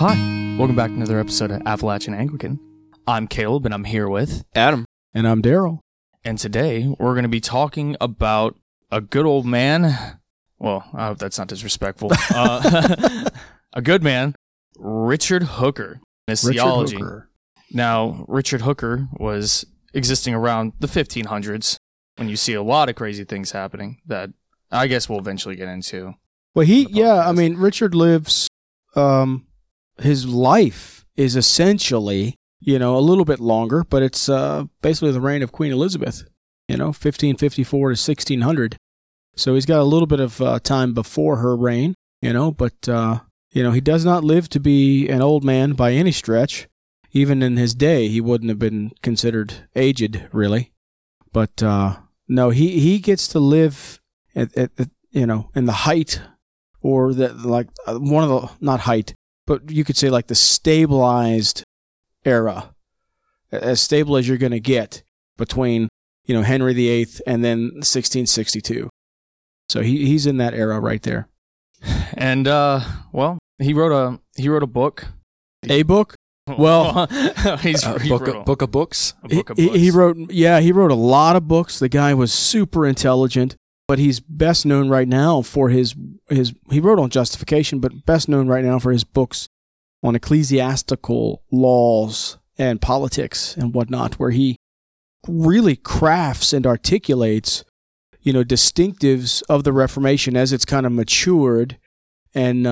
Hi, welcome back to another episode of Appalachian Anglican. I'm Caleb, and I'm here with Adam. And I'm Daryl. And today, we're going to be talking about a good old man. Well, I hope that's not disrespectful. A good man, Richard Hooker, and his theology. Now, Richard Hooker was existing around the 1500s, when you see a lot of crazy things happening that I guess we'll eventually get into. Well, Richard lives, his life is essentially, a little bit longer, but it's basically the reign of Queen Elizabeth, 1554 to 1600. So he's got a little bit of time before her reign, but, he does not live to be an old man by any stretch. Even in his day, he wouldn't have been considered aged, really. But, no, he gets to live at in the height, or you could say like the stabilized era, as stable as you're going to get between, Henry VIII and then 1662. So he's in that era right there. And, he wrote a book. A book? Well, he wrote a book of books. He wrote a lot of books. The guy was super intelligent, but he's best known right now for his he wrote on justification, but best known right now for his books on ecclesiastical laws and politics and whatnot, where he really crafts and articulates, distinctives of the Reformation as it's kind of matured and,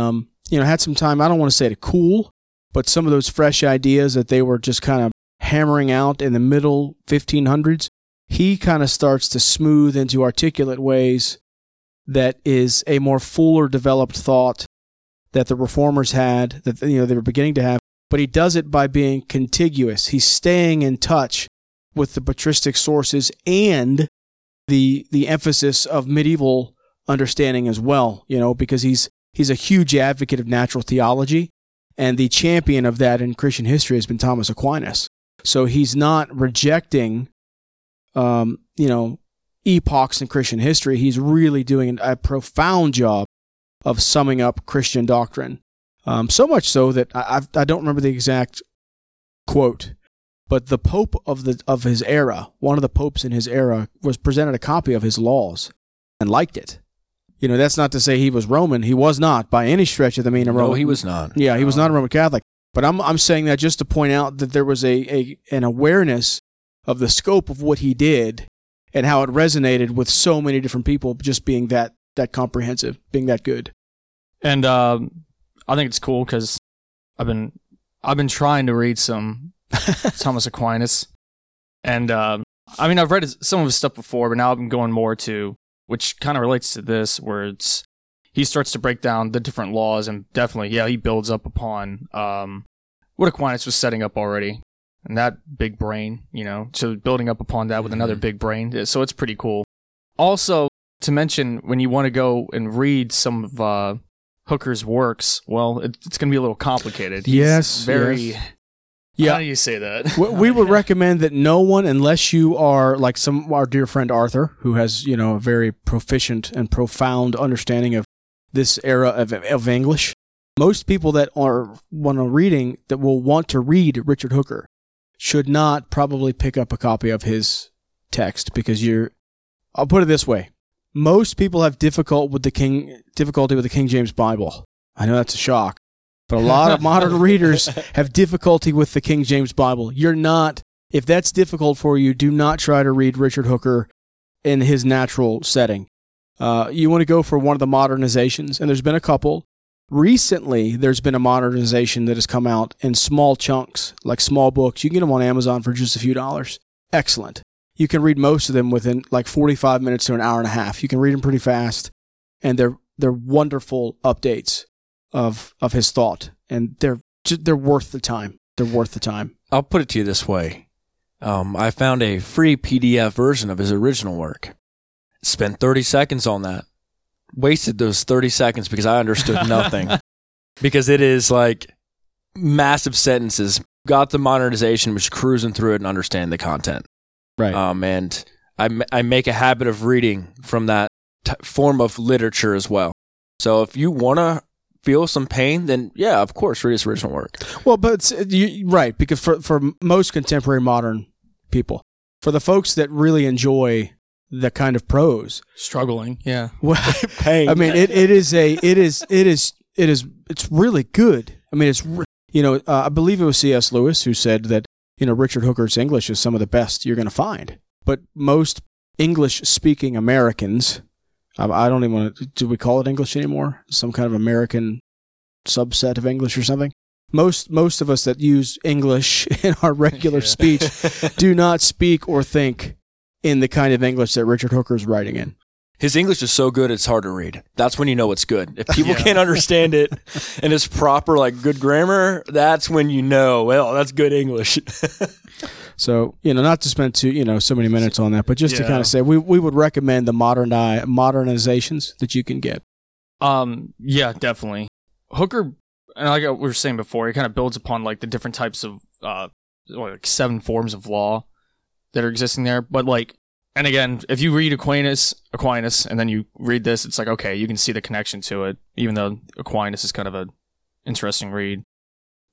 had some time, I don't want to say to cool, but some of those fresh ideas that they were just kind of hammering out in the middle 1500s, he kind of starts to smooth into articulate ways that is a more fuller developed thought that the reformers had, that they were beginning to have. But he does it by being contiguous. He's staying in touch with the patristic sources and the emphasis of medieval understanding as well, because he's a huge advocate of natural theology. And the champion of that in Christian history has been Thomas Aquinas. So he's not rejecting, epochs in Christian history. He's really doing a profound job of summing up Christian doctrine. So much so that I don't remember the exact quote, but the pope of his era, one of the popes in his era, was presented a copy of his laws and liked it. That's not to say he was Roman. He was not by any stretch of the mean a Roman. No, he was not. Yeah, he was not a Roman Catholic. But I'm saying that just to point out that there was an awareness of the scope of what he did and how it resonated with so many different people, just being that comprehensive, being that good. And I think it's cool because I've been trying to read some Thomas Aquinas, and I've read some of his stuff before, but now I'm going more to, which kind of relates to this, where he starts to break down the different laws, and definitely, he builds up upon what Aquinas was setting up already, and that big brain, so building up upon that with another big brain, so it's pretty cool. Also, to mention, when you want to go and read some of Hooker's works, well, it's going to be a little complicated. Yes. Yeah. How do you say that? We would recommend that no one, unless you are like our dear friend Arthur, who has, a very proficient and profound understanding of this era of English. Most people that will want to read Richard Hooker should not probably pick up a copy of his text, because I'll put it this way. Most people have difficulty with the King James Bible. I know that's a shock. But a lot of modern readers have difficulty with the King James Bible. If that's difficult for you, do not try to read Richard Hooker in his natural setting. You want to go for one of the modernizations, and there's been a couple. Recently, there's been a modernization that has come out in small chunks, like small books. You can get them on Amazon for just a few dollars. Excellent. You can read most of them within like 45 minutes to an hour and a half. You can read them pretty fast, and they're wonderful updates of his thought, and they're worth the time. They're worth the time. I'll put it to you this way. I found a free PDF version of his original work. Spent 30 seconds on that. Wasted those 30 seconds because I understood nothing. Because it is like massive sentences. Got the modernization, was cruising through it and understand the content. Right. And I make a habit of reading from that form of literature as well. So if you want to feel some pain, then yeah, of course, read his original work. Well, but right, because for most contemporary modern people, for the folks that really enjoy the kind of prose, struggling, yeah, well, pain. I mean, it's really good. I mean, it's I believe it was C.S. Lewis who said that Richard Hooker's English is some of the best you're going to find, but most English-speaking Americans. I don't even want to... Do we call it English anymore? Some kind of American subset of English or something? Most of us that use English in our regular speech do not speak or think in the kind of English that Richard Hooker is writing in. His English is so good, it's hard to read. That's when you know it's good. If people can't understand it and it's proper, like good grammar, that's when you know, well, that's good English. So, not to spend so many minutes on that, but just to kind of say, we would recommend the modernizations that you can get. Yeah, definitely. Hooker, and like we were saying before, it kind of builds upon like the different types of like seven forms of law that are existing there. But like, and again, if you read Aquinas, and then you read this, it's like, okay, you can see the connection to it, even though Aquinas is kind of an interesting read.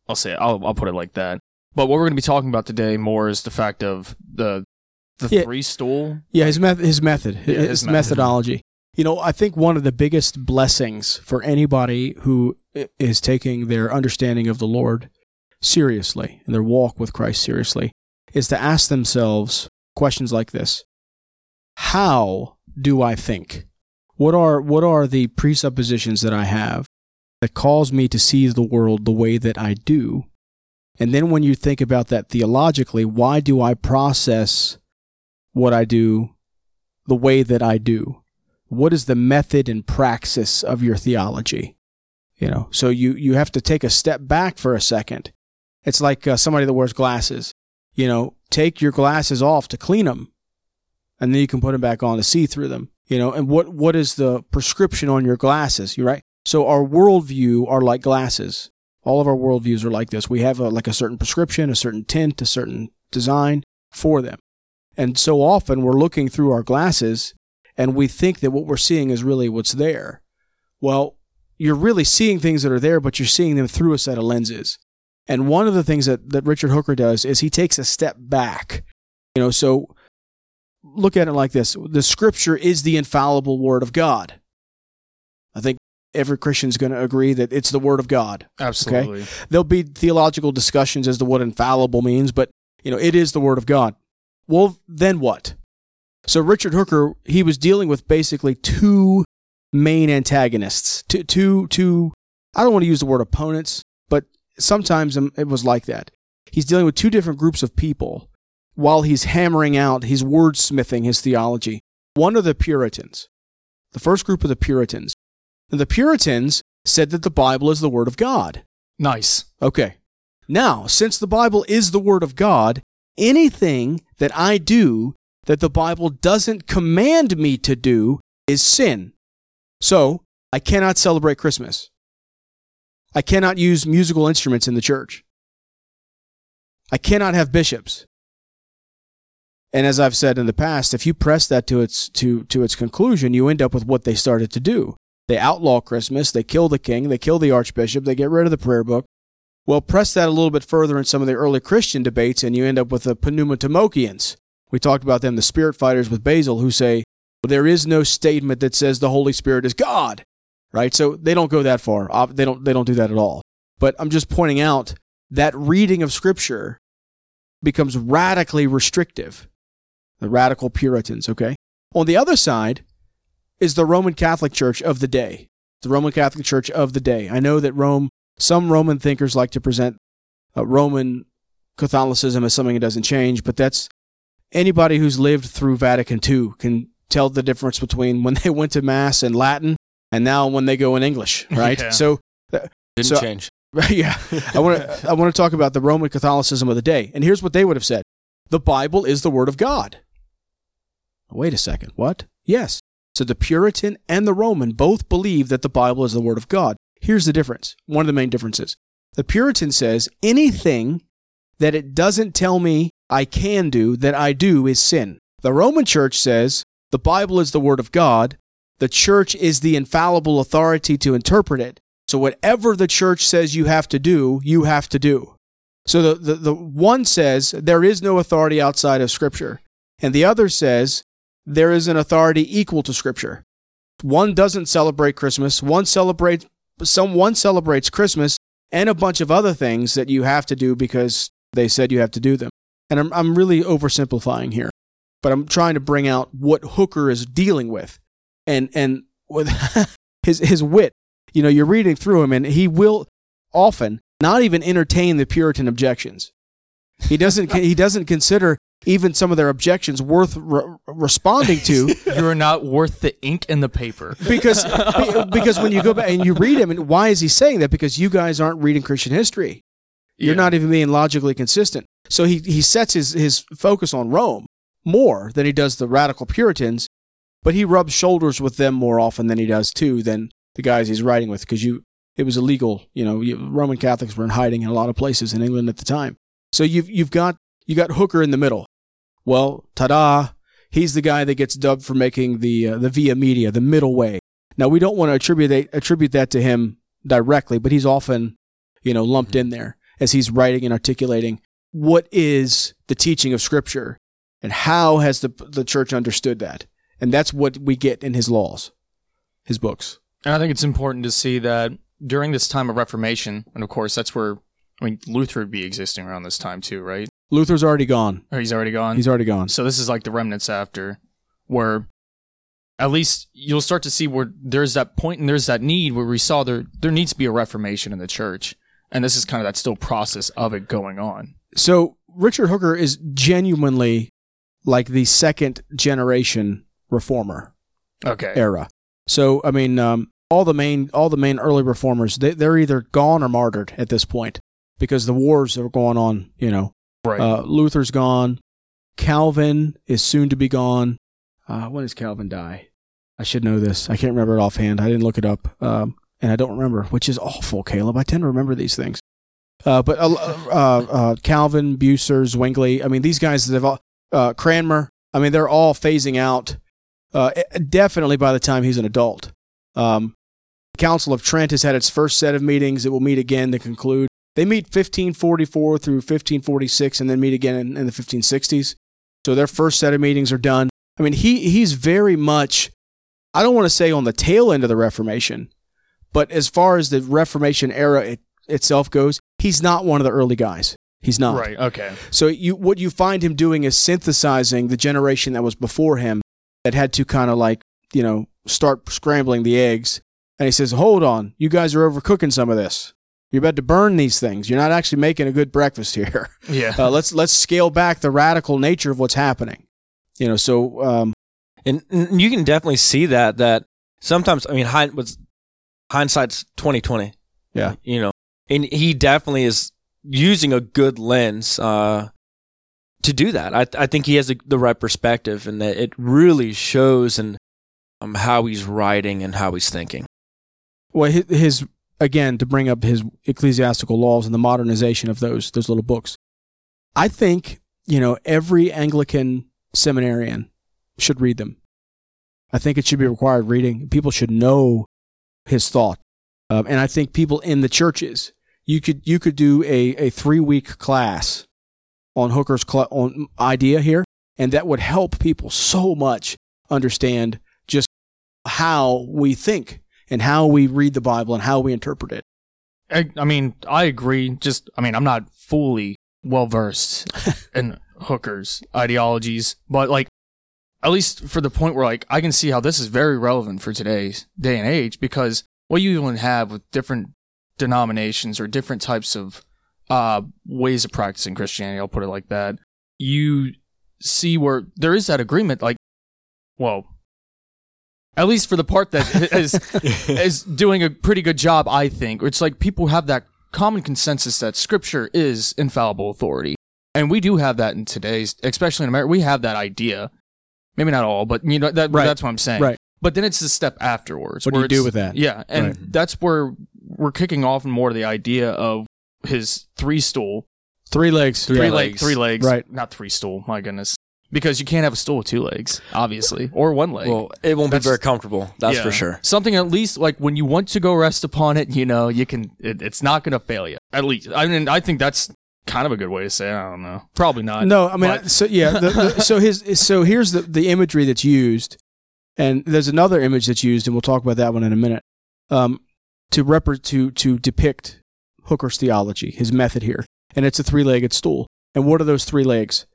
I'll put it like that. But what we're going to be talking about today more is the fact of the three stool. Yeah, his methodology. I think one of the biggest blessings for anybody who is taking their understanding of the Lord seriously and their walk with Christ seriously is to ask themselves questions like this: how do I think? What are the presuppositions that I have that cause me to see the world the way that I do? And then when you think about that theologically, why do I process what I do the way that I do? What is the method and praxis of your theology? So you have to take a step back for a second. It's like somebody that wears glasses. Take your glasses off to clean them, and then you can put them back on to see through them. And what is the prescription on your glasses? You're right. So our worldview are like glasses. All of our worldviews are like this. We have a certain prescription, a certain tint, a certain design for them. And so often we're looking through our glasses and we think that what we're seeing is really what's there. Well, you're really seeing things that are there, but you're seeing them through a set of lenses. And one of the things that Richard Hooker does is he takes a step back. So look at it like this. The Scripture is the infallible Word of God. I think every Christian's going to agree that it's the Word of God. Absolutely. Okay? There'll be theological discussions as to what infallible means, but it is the Word of God. Well, then what? So Richard Hooker, he was dealing with basically two main antagonists. Two. I don't want to use the word opponents, but sometimes it was like that. He's dealing with two different groups of people while he's hammering out, he's wordsmithing his theology. One are the Puritans. The first group of the Puritans. And the Puritans said that the Bible is the Word of God. Nice. Okay. Now, since the Bible is the Word of God, anything that I do that the Bible doesn't command me to do is sin. So, I cannot celebrate Christmas. I cannot use musical instruments in the church. I cannot have bishops. And as I've said in the past, if you press that to its conclusion, you end up with what they started to do. They outlaw Christmas, they kill the king, they kill the archbishop, they get rid of the prayer book. Well, press that a little bit further in some of the early Christian debates, and you end up with the Pneumatomachians. We talked about them, the spirit fighters with Basil, who say, there is no statement that says the Holy Spirit is God, right? So they don't go that far. They don't do that at all. But I'm just pointing out that reading of Scripture becomes radically restrictive. The radical Puritans, okay? On the other side is the Roman Catholic Church of the day. The Roman Catholic Church of the day. I know that some Roman thinkers like to present Roman Catholicism as something that doesn't change, but that's anybody who's lived through Vatican II can tell the difference between when they went to Mass in Latin and now when they go in English, right? Yeah. So didn't change. Yeah. I want to talk about the Roman Catholicism of the day, and here's what they would have said. The Bible is the Word of God. Wait a second. What? Yes. So the Puritan and the Roman both believe that the Bible is the Word of God. Here's the difference. One of the main differences. The Puritan says anything that it doesn't tell me I can do that I do is sin. The Roman Church says the Bible is the Word of God. The Church is the infallible authority to interpret it. So whatever the church says you have to do, you have to do. So the one says there is no authority outside of Scripture, and the other says there is an authority equal to Scripture. One doesn't celebrate Christmas. One celebrates Christmas and a bunch of other things that you have to do because they said you have to do them. And I'm really oversimplifying here, but I'm trying to bring out what Hooker is dealing with, and with his wit. You know, you're reading through him, and he will often not even entertain the Puritan objections. He doesn't consider even some of their objections worth responding to. You're not worth the ink and the paper. Because when you go back and you read him, and why is he saying that? Because you guys aren't reading Christian history. You're not even being logically consistent. So he sets his focus on Rome more than he does the radical Puritans, but he rubs shoulders with them more often than he does too than the guys he's writing with, because it was illegal. You know, Roman Catholics were in hiding in a lot of places in England at the time. So you got Hooker in the middle. Well, ta-da! He's the guy that gets dubbed for making the via media, the middle way. Now we don't want to attribute that to him directly, but he's often, lumped in there as he's writing and articulating what is the teaching of Scripture and how has the church understood that, and that's what we get in his laws, his books. And I think it's important to see that during this time of Reformation, and of course that's where, Luther would be existing around this time too, right? Luther's already gone. Oh, he's already gone? He's already gone. So this is like the remnants after, where at least you'll start to see where there's that point and there's that need where we saw there needs to be a Reformation in the church. And this is kind of that still process of it going on. So Richard Hooker is genuinely like the second generation reformer era. So, all the main early reformers, they're either gone or martyred at this point because the wars are going on, Right. Luther's gone. Calvin is soon to be gone. When does Calvin die? I should know this. I can't remember it offhand. I didn't look it up, and I don't remember, which is awful, Caleb. I tend to remember these things. But Calvin, Bucer, Zwingli, these guys, Cranmer, they're all phasing out definitely by the time he's an adult. The Council of Trent has had its first set of meetings. It will meet again to conclude. They meet 1544 through 1546 and then meet again in the 1560s. So their first set of meetings are done. He's very much, I don't want to say on the tail end of the Reformation, but as far as the Reformation era itself goes, he's not one of the early guys. He's not. Right, okay. So what you find him doing is synthesizing the generation that was before him that had to kind of start scrambling the eggs. And he says, hold on, you guys are overcooking some of this. You're about to burn these things. You're not actually making a good breakfast here. Yeah. Let's scale back the radical nature of what's happening. And you can definitely see that sometimes, hindsight's 20/20. Yeah. And he definitely is using a good lens to do that. I think he has the right perspective, and that it really shows in how he's writing and how he's thinking. Well, his again, to bring up his ecclesiastical laws and the modernization of those little books. I think, every Anglican seminarian should read them. I think it should be required reading. People should know his thought. And I think people in the churches, you could do a 3-week class on Hooker's on idea here, and that would help people so much understand just how we think and how we read the Bible and how we interpret it. I agree. I'm not fully well-versed in Hooker's ideologies, but at least for the point where I can see how this is very relevant for today's day and age, because what you even have with different denominations or different types of ways of practicing Christianity, I'll put it like that, you see where there is that agreement, at least for the part that is doing a pretty good job, I think. It's people have that common consensus that Scripture is infallible authority. And we do have that in today's, especially in America, we have that idea. Maybe not all, but that's what I'm saying. Right. But then it's the step afterwards. What do you do with that? Yeah, and that's where we're kicking off more to the idea of his three stool. Three legs. Right. Not three stool, my goodness. Because you can't have a stool with two legs, obviously, or one leg. Well, it won't be very comfortable, that's for sure. Something at least, like, when you want to go rest upon it, you know, you can, it's not going to fail you. At least, I mean, I think that's kind of a good way to say it. I don't know. Probably not. No, I mean, so here's the imagery that's used, and there's another image that's used, and we'll talk about that one in a minute, to depict Hooker's theology, his method here. And it's a three-legged stool. And what are those three legs?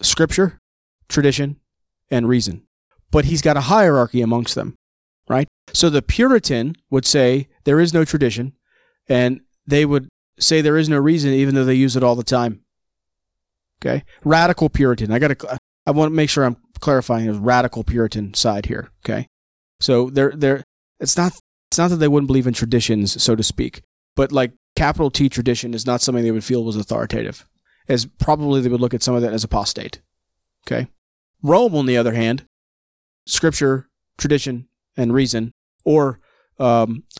Scripture, tradition, and reason. But he's got a hierarchy amongst them, right? So the Puritan would say there is no tradition, and they would say there is no reason, even though they use it all the time. Okay? Radical Puritan. I want to make sure I'm clarifying the radical Puritan side here, okay? So they're it's not that they wouldn't believe in traditions, so to speak, but like capital T tradition is not something they would feel was authoritative. As probably they would look at some of that as apostate. Okay? Rome, on the other hand, scripture, tradition, and reason, or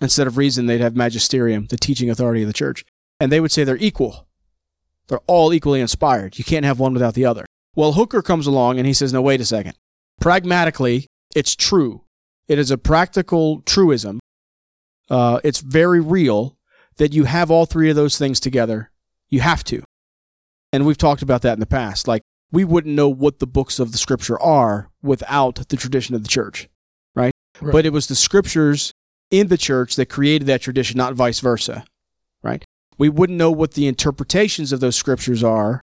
instead of reason, they'd have magisterium, the teaching authority of the church. And they would say they're equal. They're all equally inspired. You can't have one without the other. Well, Hooker comes along and he says, no, wait a second. Pragmatically, it's true. It is a practical truism. It's very real that you have all three of those things together. You have to. And we've talked about that in the past. Like, we wouldn't know what the books of the Scripture are without the tradition of the church, right? But it was the Scriptures in the church that created that tradition, not vice versa, right? We wouldn't know what the interpretations of those Scriptures are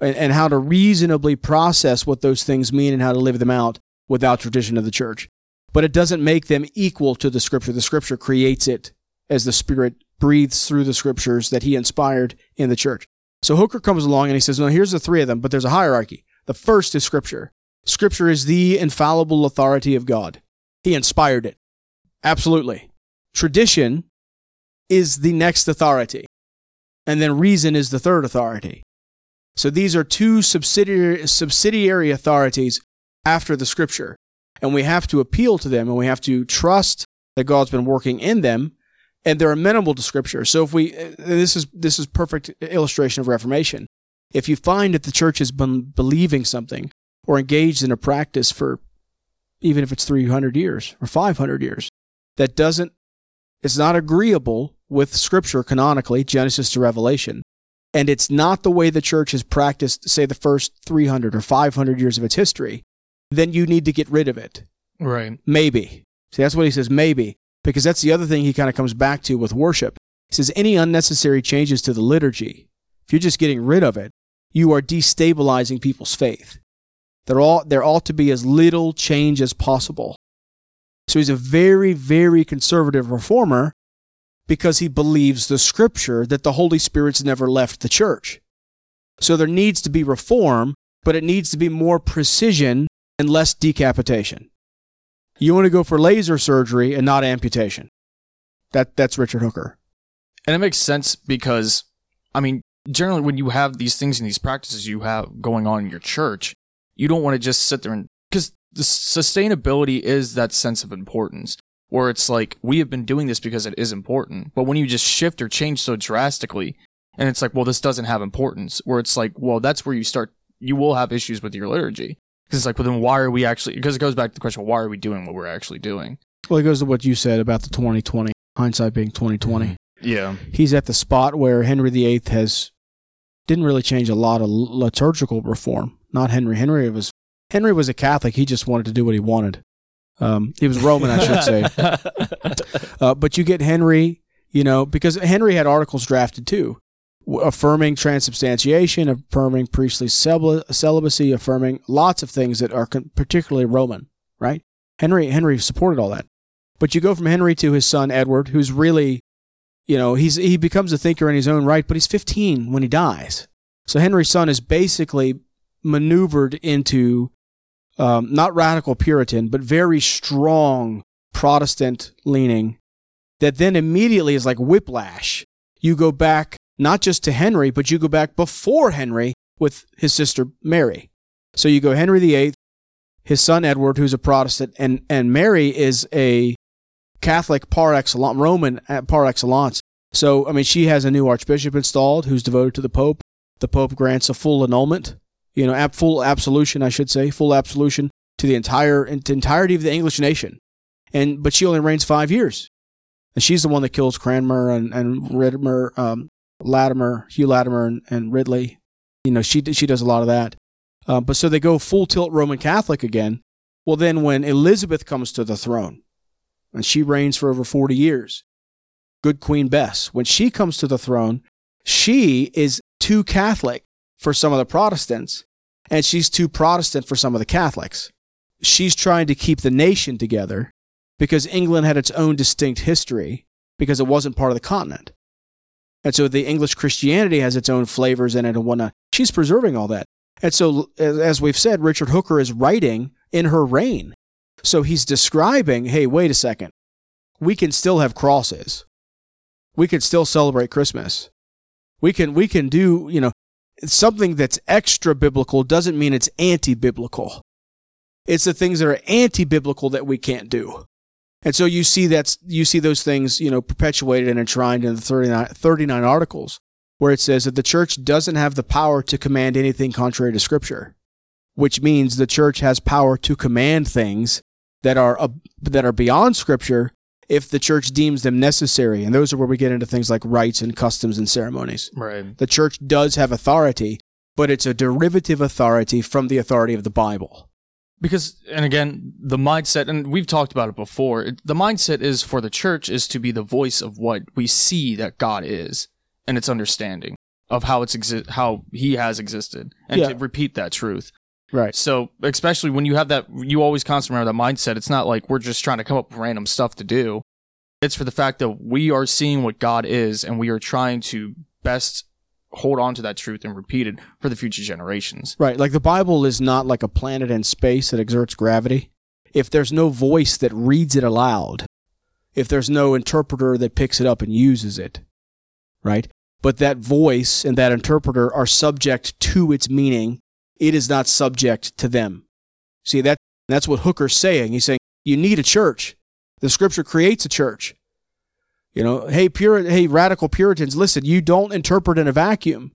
and how to reasonably process what those things mean and how to live them out without tradition of the church. But it doesn't make them equal to the Scripture. The Scripture creates it as the Spirit breathes through the Scriptures that he inspired in the church. So Hooker comes along and he says, no, here's the three of them, but there's a hierarchy. The first is Scripture. Scripture is the infallible authority of God. He inspired it. Absolutely. Tradition is the next authority. And then reason is the third authority. So these are two subsidiary authorities after the Scripture. And we have to appeal to them, and we have to trust that God's been working in them. And they're amenable to Scripture. So if this is perfect illustration of Reformation. If you find that the church has been believing something or engaged in a practice for, even if it's 300 years or 500 years, that it's not agreeable with Scripture canonically, Genesis to Revelation, and it's not the way the church has practiced, say, the first 300 or 500 years of its history, then you need to get rid of it. Right. Maybe. See, that's what he says, maybe. Because that's the other thing he kind of comes back to with worship. He says, any unnecessary changes to the liturgy, if you're just getting rid of it, you are destabilizing people's faith. There ought to be as little change as possible. So he's a very, very conservative reformer because he believes the Scripture that the Holy Spirit's never left the church. So there needs to be reform, but it needs to be more precision and less decapitation. You want to go for laser surgery and not amputation. That's Richard Hooker. And it makes sense because, I mean, generally when you have these things and these practices you have going on in your church, you don't want to just sit there and... Because the sustainability is that sense of importance, where it's like, we have been doing this because it is important. But when you just shift or change so drastically, and it's like, well, this doesn't have importance, where it's like, well, that's where you start... You will have issues with your liturgy. Because it's like, well, then why are we actually... Because it goes back to the question, why are we doing what we're actually doing? Well, it goes to what you said about the 2020, hindsight being 2020. Yeah. He's at the spot where Henry VIII didn't really change a lot of liturgical reform. Not Henry. Henry was a Catholic. He just wanted to do what he wanted. He was Roman, I should say. But you get Henry, you know, because Henry had articles drafted too. Affirming transubstantiation, affirming priestly celibacy, affirming lots of things that are particularly Roman, right? Henry supported all that. But you go from Henry to his son Edward, who's really, you know, he becomes a thinker in his own right, but he's 15 when he dies. So Henry's son is basically maneuvered into not radical Puritan, but very strong Protestant leaning that then immediately is like whiplash. You go back not just to Henry, but you go back before Henry with his sister Mary. So you go Henry VIII, his son Edward, who's a Protestant, and Mary is a Catholic par excellence, Roman par excellence. So, I mean, she has a new archbishop installed who's devoted to the Pope. The Pope grants a full annulment you know, full absolution, I should say, full absolution to the entirety of the English nation. But she only reigns 5 years. And she's the one that kills Cranmer and Hugh Latimer and Ridley. You know, she does a lot of that. But so they go full tilt Roman Catholic again. Well, then when Elizabeth comes to the throne, and she reigns for over 40 years, good Queen Bess, when she comes to the throne, she is too Catholic for some of the Protestants, and she's too Protestant for some of the Catholics. She's trying to keep the nation together because England had its own distinct history because it wasn't part of the continent. And so the English Christianity has its own flavors in it and whatnot. She's preserving all that. And so, as we've said, Richard Hooker is writing in her reign. So he's describing, hey, wait a second. We can still have crosses. We can still celebrate Christmas. We can do, you know, something that's extra biblical doesn't mean it's anti-biblical. It's the things that are anti-biblical that we can't do. And so you see those things, you know, perpetuated and enshrined in the 39 Articles, where it says that the church doesn't have the power to command anything contrary to Scripture, which means the church has power to command things that are beyond Scripture if the church deems them necessary. And those are where we get into things like rites and customs and ceremonies. Right. The church does have authority, but it's a derivative authority from the authority of the Bible. Because, and again, the mindset, and we've talked about it before, the mindset is for the church is to be the voice of what we see that God is and its understanding of how he has existed, and to repeat that truth. Right. So, especially when you have that, you always constantly remember that mindset. It's not like we're just trying to come up with random stuff to do. It's for the fact that we are seeing what God is, and we are trying to best hold on to that truth and repeat it for the future generations. Right. Like the Bible is not like a planet in space that exerts gravity. If there's no voice that reads it aloud, if there's no interpreter that picks it up and uses it, right? But that voice and that interpreter are subject to its meaning. It is not subject to them. See, that's what Hooker's saying. He's saying, you need a church. The Scripture creates a church. You know, hey, radical Puritans, listen, you don't interpret in a vacuum.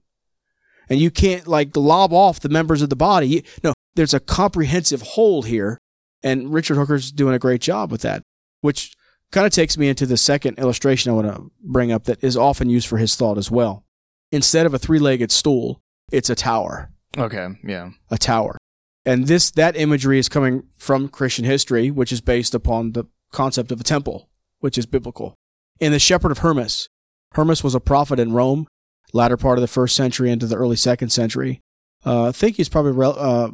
And you can't, like, lob off the members of the body. No, there's a comprehensive whole here, and Richard Hooker's doing a great job with that, which kind of takes me into the second illustration I want to bring up that is often used for his thought as well. Instead of a three-legged stool, it's a tower. Okay, yeah. A tower. And that imagery is coming from Christian history, which is based upon the concept of a temple, which is biblical. In the Shepherd of Hermas, Hermas was a prophet in Rome, latter part of the 1st century into the early 2nd century. I think he's probably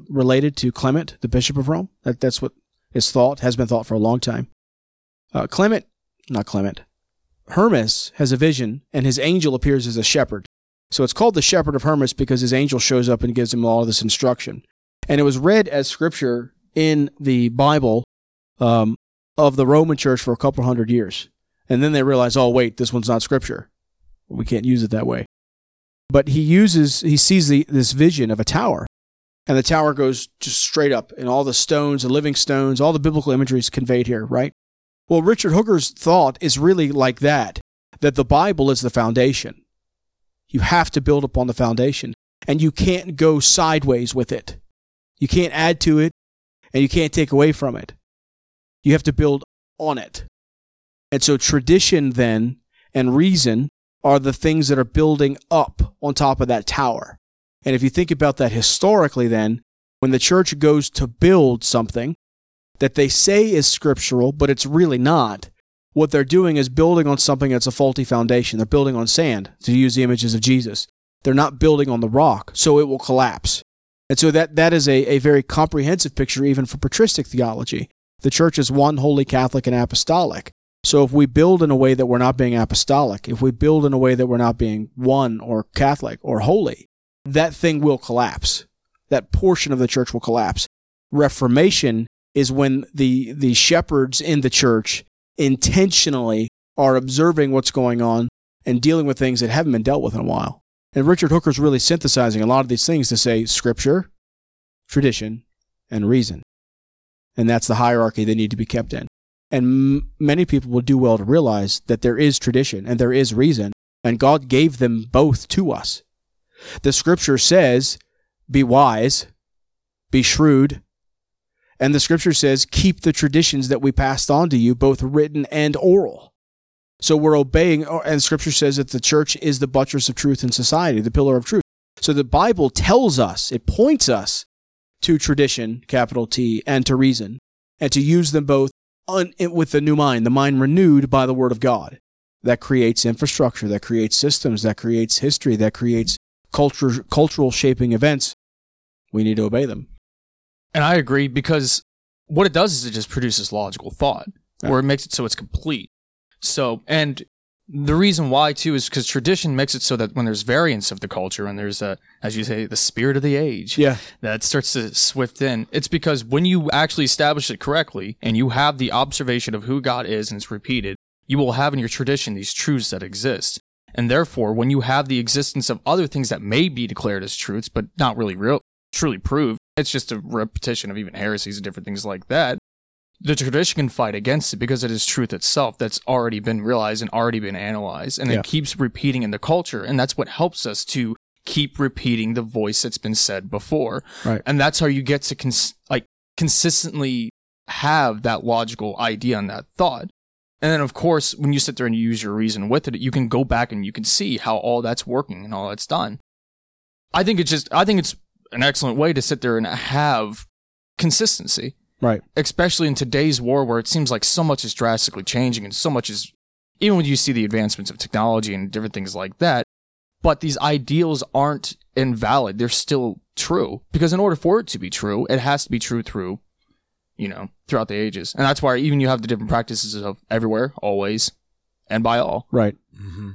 related to Clement, the Bishop of Rome. That's what is thought, has been thought for a long time. Hermas has a vision, and his angel appears as a shepherd. So it's called the Shepherd of Hermas because his angel shows up and gives him all of this instruction. And it was read as scripture in the Bible of the Roman Church for a couple hundred years. And then they realize, oh, wait, this one's not scripture. We can't use it that way. But he sees this vision of a tower. And the tower goes just straight up. And all the stones, the living stones, all the biblical imagery is conveyed here, right? Well, Richard Hooker's thought is really like that the Bible is the foundation. You have to build upon the foundation. And you can't go sideways with it. You can't add to it, and you can't take away from it. You have to build on it. And so tradition then and reason are the things that are building up on top of that tower. And if you think about that historically then, when the church goes to build something that they say is scriptural, but it's really not, what they're doing is building on something that's a faulty foundation. They're building on sand, to use the images of Jesus. They're not building on the rock, so it will collapse. And so that is a very comprehensive picture even for patristic theology. The church is one, holy, Catholic, and apostolic. So if we build in a way that we're not being apostolic, if we build in a way that we're not being one or Catholic or holy, that thing will collapse. That portion of the church will collapse. Reformation is when the shepherds in the church intentionally are observing what's going on and dealing with things that haven't been dealt with in a while. And Richard Hooker's really synthesizing a lot of these things to say scripture, tradition, and reason. And that's the hierarchy they need to be kept in. And many people will do well to realize that there is tradition and there is reason, and God gave them both to us. The Scripture says be wise, be shrewd. And the scripture says, keep the traditions that we passed on to you, both written and oral. So we're obeying, and scripture says that the church is the buttress of truth in society, the pillar of truth. So the Bible tells us, it points us to tradition, capital T, and to reason, and to use them both with the new mind, the mind renewed by the word of God. That creates infrastructure, that creates systems, that creates history, that creates cultural shaping events. We need to obey them. And I agree, because what it does is it just produces logical thought, or it makes it so it's complete. So, and the reason why, too, is because tradition makes it so that when there's variance of the culture and there's, as you say, the spirit of the age that starts to swift in, it's because when you actually establish it correctly and you have the observation of who God is and it's repeated, you will have in your tradition these truths that exist. And therefore, when you have the existence of other things that may be declared as truths, but not really truly proved, it's just a repetition of even heresies and different things like that, the tradition can fight against it because it is truth itself that's already been realized and already been analyzed. And it keeps repeating in the culture. And that's what helps us to keep repeating the voice that's been said before. Right. And that's how you get to consistently have that logical idea and that thought. And then, of course, when you sit there and you use your reason with it, you can go back and you can see how all that's working and all that's done. I think it's an excellent way to sit there and have consistency. Right. Especially in today's war, where it seems like so much is drastically changing and so much is, even when you see the advancements of technology and different things like that, but these ideals aren't invalid. They're still true, because in order for it to be true, it has to be true through throughout the ages. And that's why even you have the different practices of everywhere, always, and by all. Right. Mm-hmm.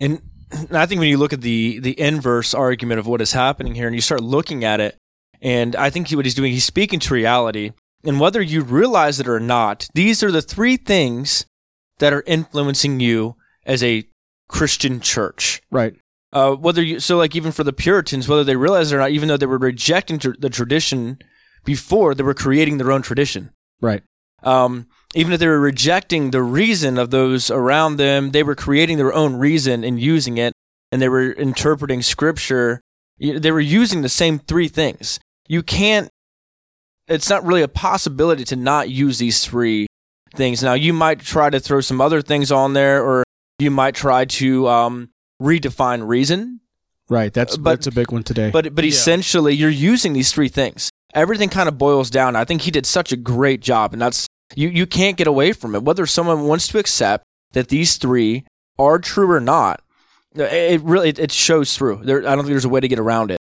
And I think when you look at the inverse argument of what is happening here, and you start looking at it, and I think what he's doing, he's speaking to reality. And whether you realize it or not, these are the three things that are influencing you as a Christian church. Right. Even for the Puritans, whether they realize it or not, even though they were rejecting the tradition before, they were creating their own tradition. Right. Even if they were rejecting the reason of those around them, they were creating their own reason and using it, and they were interpreting scripture. They were using the same three things. It's not really a possibility to not use these three things. Now, you might try to throw some other things on there, or you might try to redefine reason. Right. That's a big one today. But essentially, you're using these three things. Everything kind of boils down. I think he did such a great job, and that's you can't get away from it. Whether someone wants to accept that these three are true or not, it shows through. I don't think there's a way to get around it,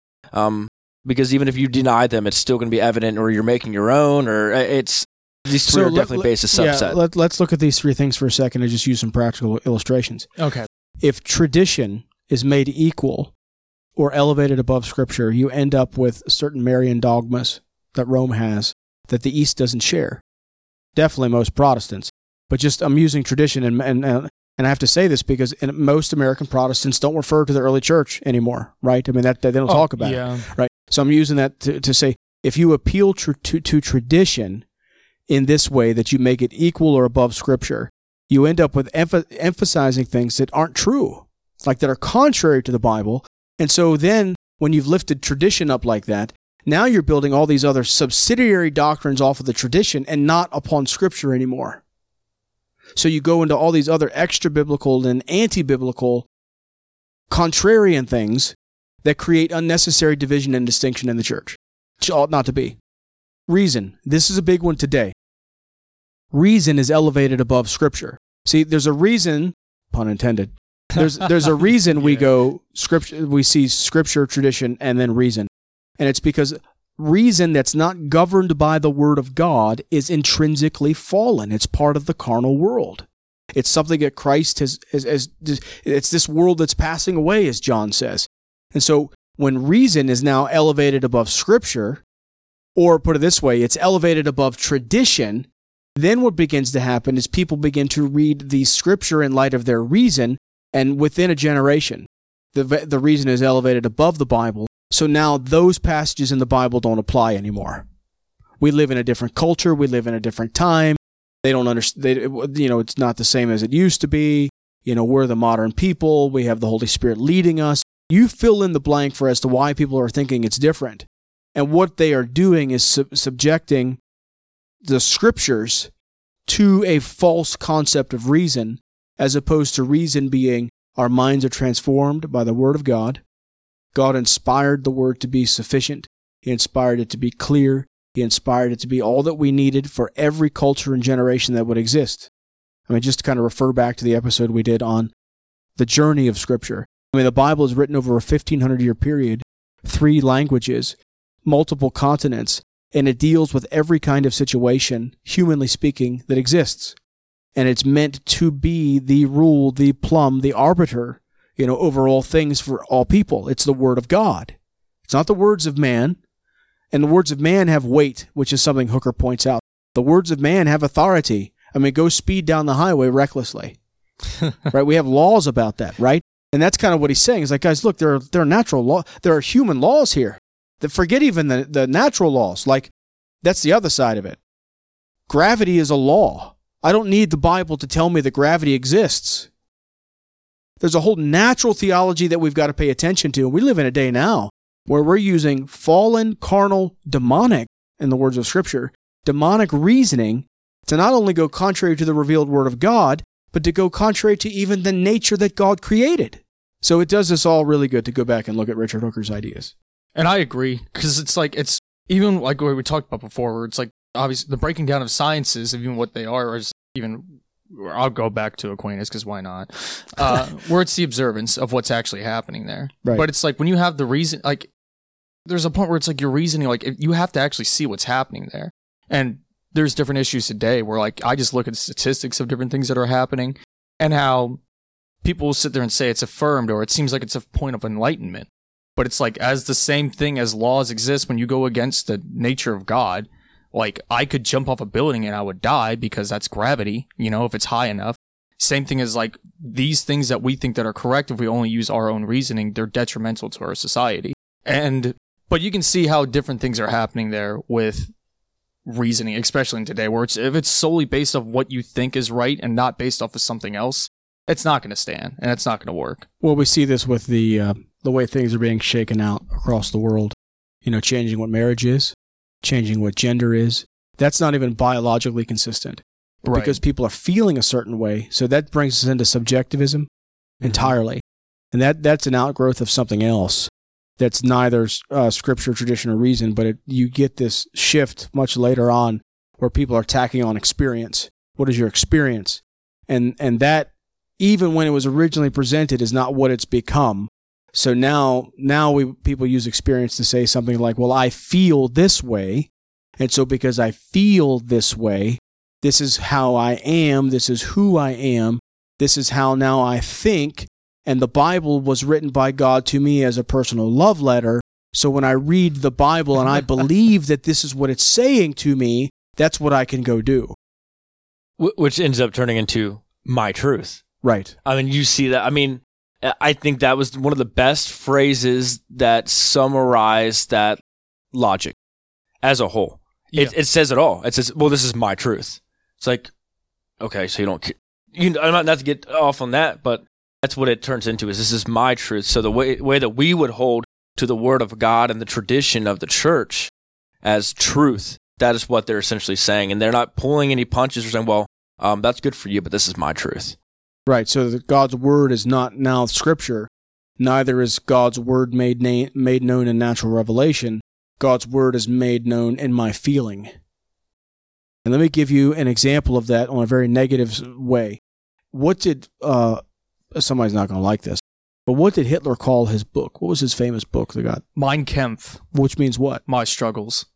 because even if you deny them, it's still going to be evident, or you're making your own, or it's these three are definitely based a subset. Let's look at these three things for a second and just use some practical illustrations. Okay. If tradition is made equal or elevated above Scripture, you end up with certain Marian dogmas that Rome has that the East doesn't share. Definitely most Protestants. But just, I'm using tradition, and I have to say this because most American Protestants don't refer to the early church anymore, right? I mean, that they don't talk about it, right? So I'm using that to say, if you appeal to tradition in this way, that you make it equal or above Scripture, you end up with emphasizing things that aren't true, like that are contrary to the Bible. And so then, when you've lifted tradition up like that, now you're building all these other subsidiary doctrines off of the tradition and not upon Scripture anymore. So you go into all these other extra-biblical and anti-biblical contrarian things that create unnecessary division and distinction in the church, which ought not to be. Reason. This is a big one today. Reason is elevated above Scripture. See, there's a reason, pun intended, there's a reason we go Scripture, we see Scripture, tradition, and then reason. And it's because reason that's not governed by the Word of God is intrinsically fallen. It's part of the carnal world. It's something that Christ has it's this world that's passing away, as John says. And so when reason is now elevated above Scripture, or put it this way, it's elevated above tradition, then what begins to happen is people begin to read the Scripture in light of their reason. And within a generation, the reason is elevated above the Bible, so now those passages in the Bible don't apply anymore. We live in a different culture, we live in a different time, they don't understand, it's not the same as it used to be, we're the modern people, we have the Holy Spirit leading us, You fill in the blank for as to why people are thinking it's different. And what they are doing is subjecting the scriptures to a false concept of reason, as opposed to reason being our minds are transformed by the Word of God. God inspired the Word to be sufficient. He inspired it to be clear. He inspired it to be all that we needed for every culture and generation that would exist. I mean, just to kind of refer back to the episode we did on the journey of Scripture. I mean, the Bible is written over a 1,500-year period, 3 languages, multiple continents, and it deals with every kind of situation, humanly speaking, that exists. And it's meant to be the rule, the plumb, the arbiter, over all things for all people. It's the Word of God. It's not the words of man. And the words of man have weight, which is something Hooker points out. The words of man have authority. I mean, go speed down the highway recklessly. Right? We have laws about that, right? And that's kind of what he's saying. He's like, guys, look, there are natural laws. There are human laws here. Forget even the natural laws. Like, that's the other side of it. Gravity is a law. I don't need the Bible to tell me that gravity exists. There's a whole natural theology that we've got to pay attention to. We live in a day now where we're using fallen, carnal, demonic, in the words of Scripture, demonic reasoning to not only go contrary to the revealed Word of God, but to go contrary to even the nature that God created. So it does us all really good to go back and look at Richard Hooker's ideas. And I agree, because it's even like what we talked about before, where it's like, obviously, the breaking down of sciences, even what they are, or even, I'll go back to Aquinas, because why not, where it's the observance of what's actually happening there. Right. But it's like, when you have the reason, like, there's a point where it's like your reasoning, like, you have to actually see what's happening there. And there's different issues today where, like, I just look at statistics of different things that are happening, and how people will sit there and say it's affirmed, or it seems like it's a point of enlightenment. But it's like, as the same thing as laws exist, when you go against the nature of God, like, I could jump off a building and I would die, because that's gravity, if it's high enough. Same thing as, like, these things that we think that are correct, if we only use our own reasoning, they're detrimental to our society. But you can see how different things are happening there with reasoning, especially in today, where if it's solely based off what you think is right and not based off of something else, it's not going to stand and it's not going to work. Well, we see this with the way things are being shaken out across the world, changing what marriage is. Changing what gender is. That's not even biologically consistent. Right. Because people are feeling a certain way. So that brings us into subjectivism entirely. And that's an outgrowth of something else that's neither scripture, tradition, or reason, but you get this shift much later on where people are tacking on experience. What is your experience? And that, even when it was originally presented, is not what it's become. So now people use experience to say something like, well, I feel this way, and so because I feel this way, this is how I am, this is who I am, this is how now I think, and the Bible was written by God to me as a personal love letter, so when I read the Bible and I believe that this is what it's saying to me, that's what I can go do. Which ends up turning into my truth. Right. I mean, you see that, I think that was one of the best phrases that summarized that logic as a whole. Yeah. It says it all. It says, well, this is my truth. It's like, okay, so you don't I'm not to get off on that, but that's what it turns into, is this is my truth. So the way that we would hold to the Word of God and the tradition of the church as truth, that is what they're essentially saying. And they're not pulling any punches or saying, well, that's good for you, but this is my truth. Right, so that God's Word is not now Scripture, neither is God's Word made known in natural revelation. God's Word is made known in my feeling. And let me give you an example of that on a very negative way. What did, somebody's not going to like this, but what did Hitler call his book? What was his famous book that got? Mein Kampf. Which means what? My struggles.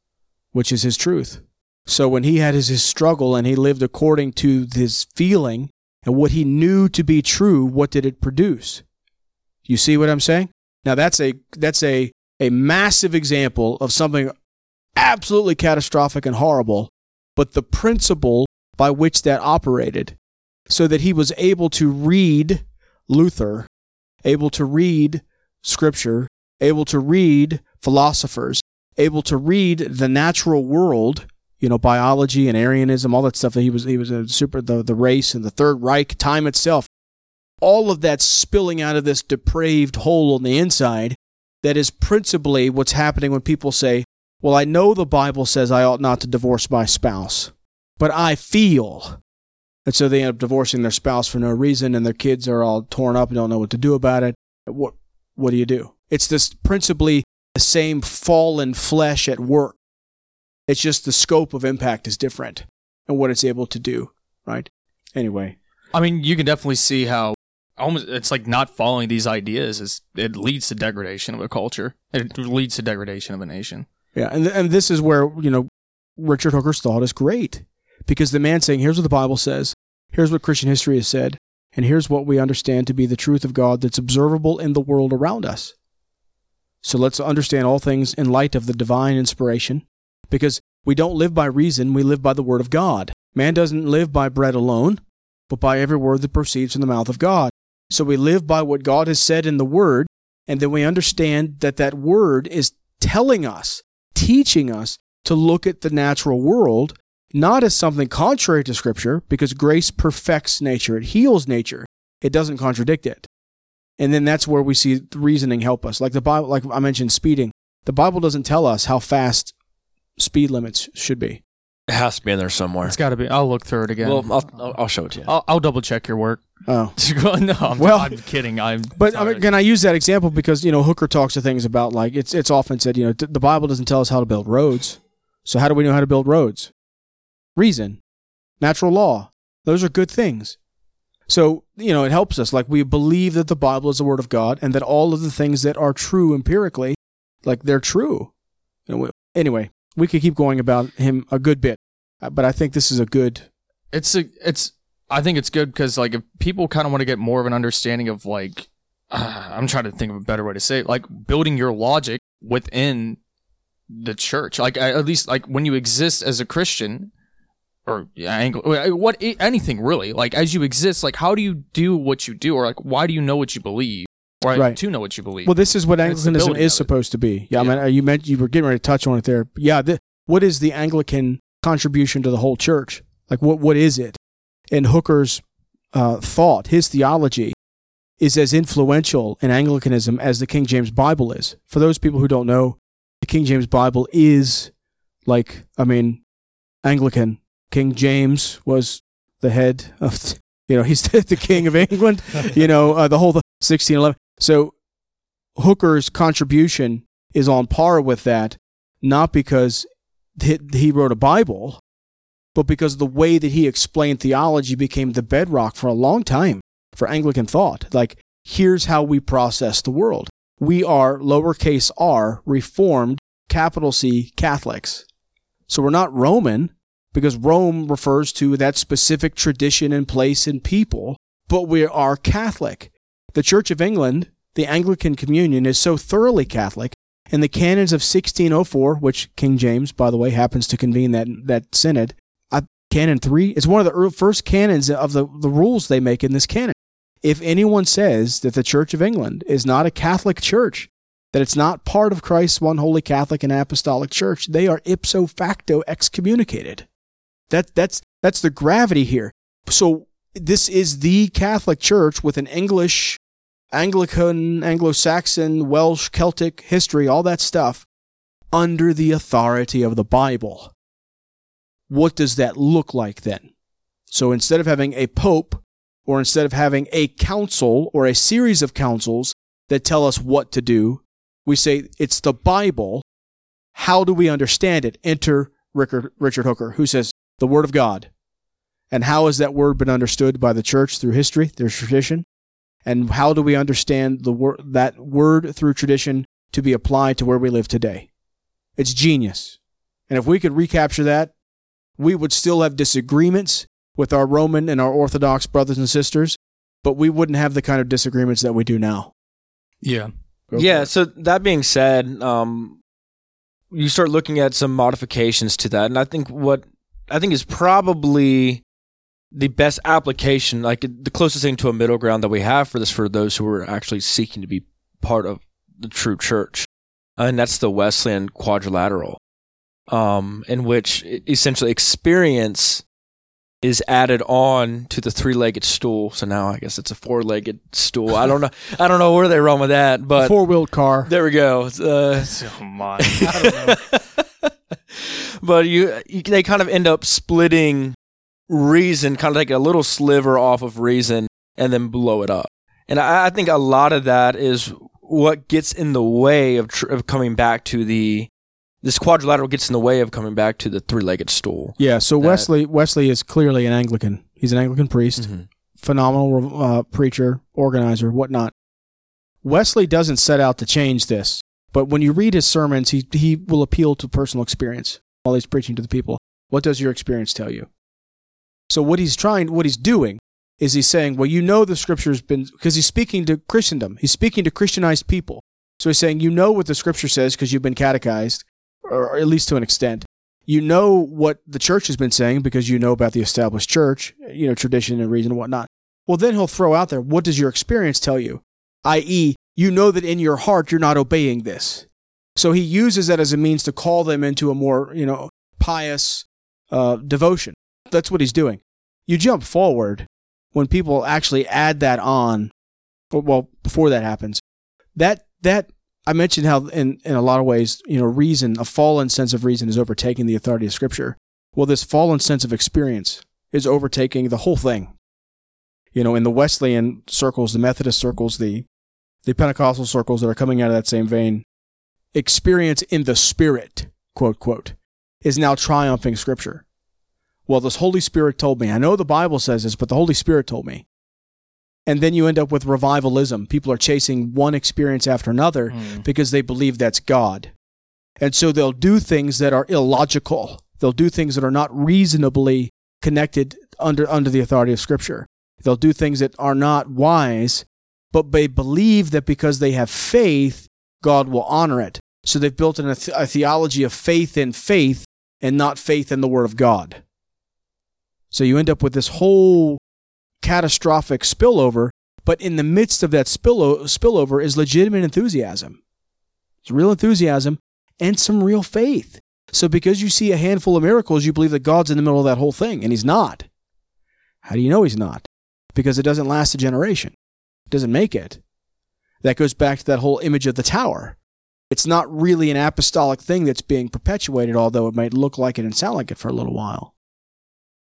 Which is his truth. So when he had his struggle and he lived according to his feeling, and what he knew to be true, what did it produce? You see what I'm saying? Now that's a massive example of something absolutely catastrophic and horrible, but the principle by which that operated, so that he was able to read Luther, able to read Scripture, able to read philosophers, able to read the natural world, biology and Arianism, all that stuff. That he was the race and the Third Reich, time itself. all of that spilling out of this depraved hole on the inside that is principally what's happening when people say, well, I know the Bible says I ought not to divorce my spouse, but I feel. And so they end up divorcing their spouse for no reason, and their kids are all torn up and don't know what to do about it. What do you do? It's this principally the same fallen flesh at work. It's just the scope of impact is different and what it's able to do, right? Anyway. I mean, you can definitely see how almost it's like not following these ideas. It leads to degradation of a culture. It leads to degradation of a nation. Yeah, and this is where, you know, Richard Hooker's thought is great, because the man saying, here's what the Bible says, here's what Christian history has said, and here's what we understand to be the truth of God that's observable in the world around us. So let's understand all things in light of the divine inspiration, because we don't live by reason, we live by the word of God. Man doesn't live by bread alone, but by every word that proceeds from the mouth of God. So we live by what God has said in the word, and then we understand that that word is telling us, teaching us to look at the natural world, not as something contrary to Scripture, because grace perfects nature. It heals nature. It doesn't contradict it. And then that's where we see the reasoning help us. Like the Bible, like I mentioned, speeding. The Bible doesn't tell us how fast speed limits should be. It has to be in there somewhere. It's got to be. I'll look through it again. Well, I'll show it to you. I'll double check your work. Oh. No, I'm kidding. But sorry. I mean, again, I use that example because, you know, Hooker talks to things about, like, it's often said, you know, the Bible doesn't tell us how to build roads. So how do we know how to build roads? Reason, natural law, those are good things. So, you know, it helps us. Like, we believe that the Bible is the Word of God and that all of the things that are true empirically, like, they're true. You know, anyway, we could keep going about him a good bit, but I think this is a good... I think it's good because, like, if people kind of want to get more of an understanding of, like, I'm trying to think of a better way to say it, like, building your logic within the church. Like, at least, like, when you exist as a Christian... or anything really, like, as you exist, like, how do you do what you do, or like, why do you know what you believe, or right. To know what you believe? Well, this is what Anglicanism is supposed to be. Yeah, yeah. I mean, you meant you were getting ready to touch on it there. Yeah, what is the Anglican contribution to the whole church? Like, what is it? And Hooker's thought, his theology, is as influential in Anglicanism as the King James Bible is. For those people who don't know, the King James Bible is like, I mean, Anglican. King James was the head of, you know, he's the king of England, you know, the whole 1611. So Hooker's contribution is on par with that, not because he wrote a Bible, but because the way that he explained theology became the bedrock for a long time for Anglican thought. Like, here's how we process the world. We are, lowercase r, Reformed, capital C, Catholics. So we're not Roman, because Rome refers to that specific tradition and place and people, but we are Catholic. The Church of England, the Anglican Communion, is so thoroughly Catholic, and the canons of 1604, which King James, by the way, happens to convene that synod, Canon 3, it's one of the first canons of the rules they make in this canon. If anyone says that the Church of England is not a Catholic church, that it's not part of Christ's one holy Catholic and apostolic church, they are ipso facto excommunicated. That's the gravity here. So this is the Catholic Church with an English, Anglican, Anglo-Saxon, Welsh, Celtic history, all that stuff, under the authority of the Bible. What does that look like then? So instead of having a pope, or instead of having a council or a series of councils that tell us what to do, we say it's the Bible. How do we understand it? Enter Richard Hooker, who says, the Word of God. And how has that Word been understood by the Church through history, through tradition? And how do we understand that Word through tradition to be applied to where we live today? It's genius. And if we could recapture that, we would still have disagreements with our Roman and our Orthodox brothers and sisters, but we wouldn't have the kind of disagreements that we do now. Yeah. Yeah, so that being said, you start looking at some modifications to that, and I think is probably the best application, like the closest thing to a middle ground that we have for this, for those who are actually seeking to be part of the true church, and that's the Wesleyan quadrilateral, in which essentially experience is added on to the three-legged stool. So now I guess it's a four-legged stool. I don't know. I don't know where they run with that, but a four-wheeled car. There we go. Oh my! I don't know. But they kind of end up splitting reason, kind of like a little sliver off of reason, and then blow it up. And I think a lot of that is what gets in the way of coming back to the. This quadrilateral gets in the way of coming back to the three-legged stool. Yeah, so Wesley is clearly an Anglican. He's an Anglican priest, mm-hmm. phenomenal preacher, organizer, whatnot. Wesley doesn't set out to change this, but when you read his sermons, he will appeal to personal experience while he's preaching to the people. What does your experience tell you? So what he's doing is he's saying, well, you know the Scripture's been, because he's speaking to Christendom. He's speaking to Christianized people. So he's saying, you know what the Scripture says because you've been catechized. Or at least to an extent, you know what the church has been saying because you know about the established church, you know, tradition and reason and whatnot. Well, then he'll throw out there, what does your experience tell you? I.e., you know that in your heart you're not obeying this. So he uses that as a means to call them into a more, you know, pious devotion. That's what he's doing. You jump forward when people actually add that on. Well, before that happens, that. I mentioned how, in a lot of ways, you know, reason, a fallen sense of reason is overtaking the authority of Scripture. Well, this fallen sense of experience is overtaking the whole thing. You know, in the Wesleyan circles, the Methodist circles, the Pentecostal circles that are coming out of that same vein, experience in the Spirit, quote, quote, is now triumphing Scripture. Well, this Holy Spirit told me. I know the Bible says this, but the Holy Spirit told me. And then you end up with revivalism. People are chasing one experience after another because they believe that's God. And so they'll do things that are illogical. They'll do things that are not reasonably connected under the authority of Scripture. They'll do things that are not wise, but they believe that because they have faith, God will honor it. So they've built a theology of faith in faith and not faith in the Word of God. So you end up with this whole catastrophic spillover, but in the midst of that spillover is legitimate enthusiasm. It's real enthusiasm and some real faith. So because you see a handful of miracles, you believe that God's in the middle of that whole thing, and He's not. How do you know He's not? Because it doesn't last a generation. It doesn't make it. That goes back to that whole image of the tower. It's not really an apostolic thing that's being perpetuated, although it might look like it and sound like it for a little while.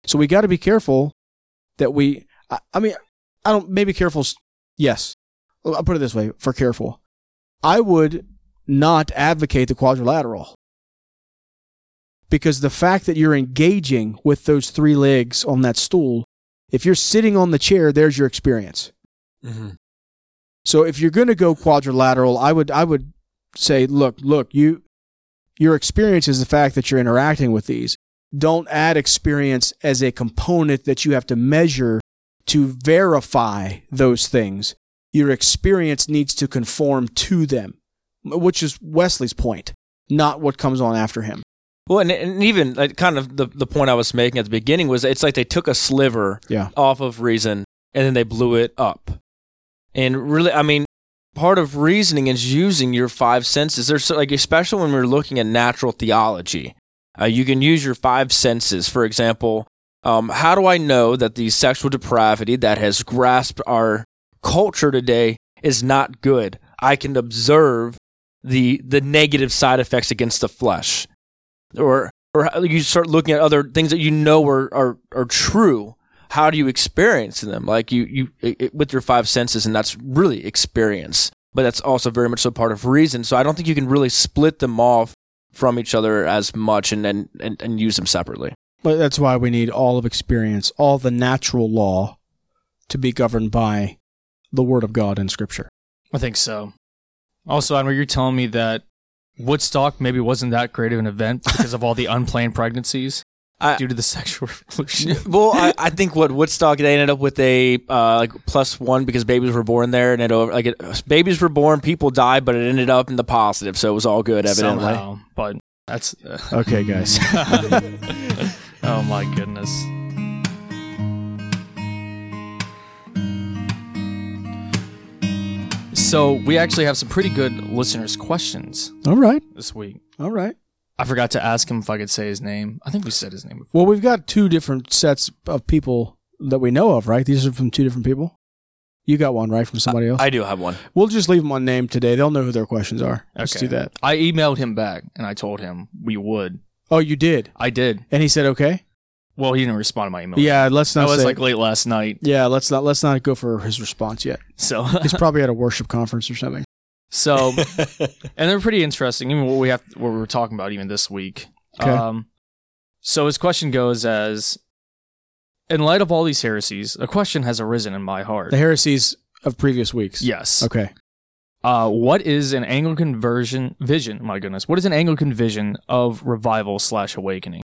So we got to be careful that we... I mean, I don't, maybe careful's, yes. I'll put it this way, for careful. I would not advocate the quadrilateral because the fact that you're engaging with those three legs on that stool, if you're sitting on the chair, there's your experience. Mm-hmm. So if you're going to go quadrilateral, I would say, look, your experience is the fact that you're interacting with these. Don't add experience as a component that you have to measure to verify those things. Your experience needs to conform to them, which is Wesley's point, not what comes on after him. Well, and even like, kind of the point I was making at the beginning was it's like they took a sliver off of reason and then they blew it up. And really, I mean, part of reasoning is using your five senses. There's like, especially when we're looking at natural theology, you can use your five senses. For example, how do I know that the sexual depravity that has grasped our culture today is not good? I can observe the negative side effects against the flesh. Or you start looking at other things that you know are true. How do you experience them? Like you with your five senses, and that's really experience. But that's also very much a part of reason. So I don't think you can really split them off from each other as much and use them separately. But that's why we need all of experience, all the natural law to be governed by the Word of God in Scripture. I think so. Also, I know you're telling me that Woodstock maybe wasn't that great of an event because of all the unplanned pregnancies due to the sexual revolution. Well, I think what Woodstock, they ended up with a +1 because babies were born there. And babies were born, people died, but it ended up in the positive. So it was all good, evidently. Somehow, but that's... okay, guys. Oh my goodness. So we actually have some pretty good listeners' questions. All right. This week. All right. I forgot to ask him if I could say his name. I think we said his name before. Well, we've got two different sets of people that we know of, right? These are from two different people. You got one, right, from somebody else? I do have one. We'll just leave them on name today. They'll know who their questions are. Okay. Let's do that. I emailed him back, and I told him we would. Oh, you did? I did. And he said okay? Well, he didn't respond to my email. Yeah, let's not. That was like late last night. Yeah, let's not go for his response yet. So he's probably at a worship conference or something. So, and they're pretty interesting. Even what we were talking about even this week. Okay. So his question goes as, in light of all these heresies, a question has arisen in my heart. The heresies of previous weeks. Yes. Okay. What is an Anglican vision? My goodness, what is an Anglican vision of revival/awakening?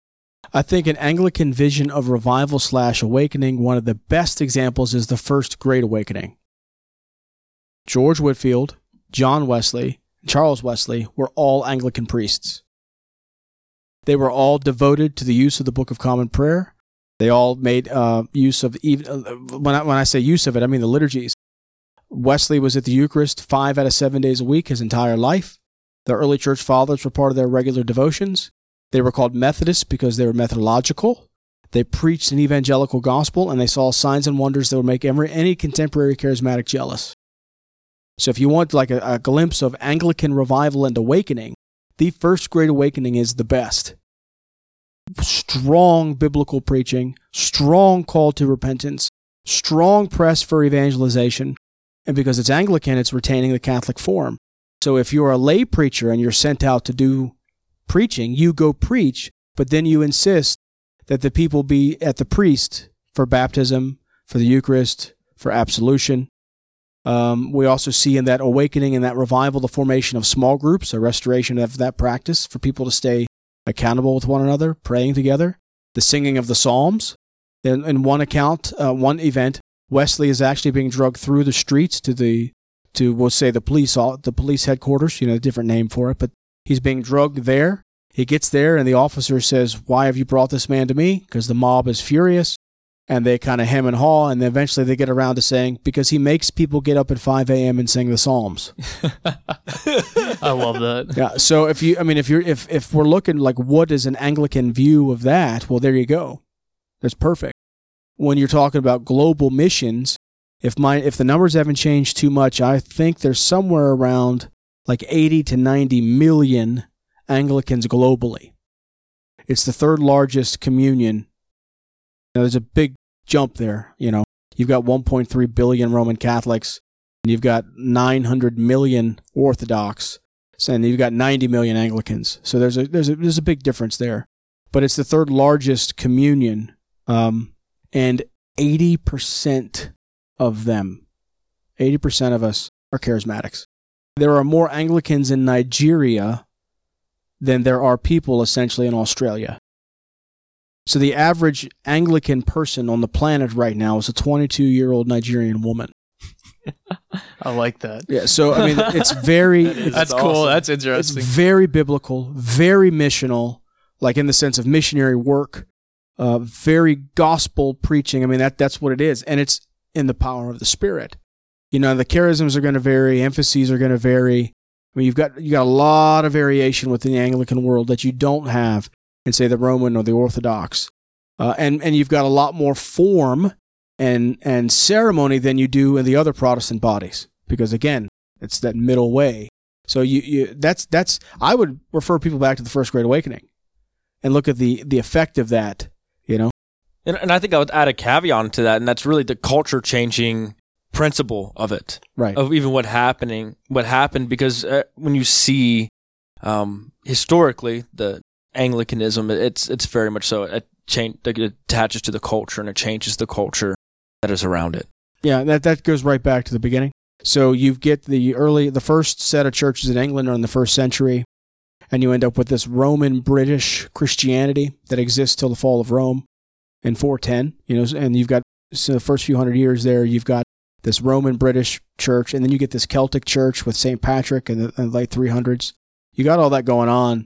I think an Anglican vision of revival/awakening, one of the best examples is the First Great Awakening. George Whitefield, John Wesley, Charles Wesley were all Anglican priests. They were all devoted to the use of the Book of Common Prayer. They all made use of, when I say use of it, I mean the liturgies. Wesley was at the Eucharist 5 out of 7 days a week his entire life. The early church fathers were part of their regular devotions. They were called Methodists because they were methodological. They preached an evangelical gospel, and they saw signs and wonders that would make any contemporary charismatic jealous. So if you want like a glimpse of Anglican revival and awakening, the First Great Awakening is the best. Strong biblical preaching, strong call to repentance, strong press for evangelization, and because it's Anglican, it's retaining the Catholic form. So if you're a lay preacher and you're sent out to do preaching, you go preach, but then you insist that the people be at the priest for baptism, for the Eucharist, for absolution. We also see in that awakening and that revival the formation of small groups, a restoration of that practice for people to stay accountable with one another, praying together, the singing of the Psalms. Then in one event, Wesley is actually being dragged through the streets to we'll say the police headquarters, a different name for it, but he's being drugged there. He gets there, and the officer says, "Why have you brought this man to me?" Because the mob is furious, and they kind of hem and haw, and eventually they get around to saying, "Because he makes people get up at 5 a.m. and sing the Psalms." I love that. Yeah. So if we're looking like what is an Anglican view of that, well, there you go. That's perfect. When you're talking about global missions, if the numbers haven't changed too much, I think there's somewhere around like 80 to 90 million Anglicans globally. It's the third largest communion. Now, there's a big jump there. You've got 1.3 billion Roman Catholics, and you've got 900 million Orthodox, and you've got 90 million Anglicans. So there's a big difference there. But it's the third largest communion, and 80% of them, 80% of us are charismatics. There are more Anglicans in Nigeria than there are people, essentially, in Australia. So the average Anglican person on the planet right now is a 22-year-old Nigerian woman. I like that. Yeah, so, it's very... That's awesome. Cool. That's interesting. It's very biblical, very missional, like in the sense of missionary work, very gospel preaching. That's what it is. And it's in the power of the Spirit. The charisms are going to vary, emphases are going to vary. You've got a lot of variation within the Anglican world that you don't have in, say, the Roman or the Orthodox. And you've got a lot more form and ceremony than you do in the other Protestant bodies because, again, it's that middle way. So that's I would refer people back to the First Great Awakening and look at the effect of that, And I think I would add a caveat to that, and that's really the culture-changing principle of it, right? Of even what happened, because when you see historically the Anglicanism, it's very much so it attaches to the culture and it changes the culture that is around it. Yeah, that goes right back to the beginning. So you get the first set of churches in England are in the first century, and you end up with this Roman British Christianity that exists till the fall of Rome in 410. And you've got the first few hundred years there. You've got this Roman British church, and then you get this Celtic church with St. Patrick in the late 300s. You got all that going on.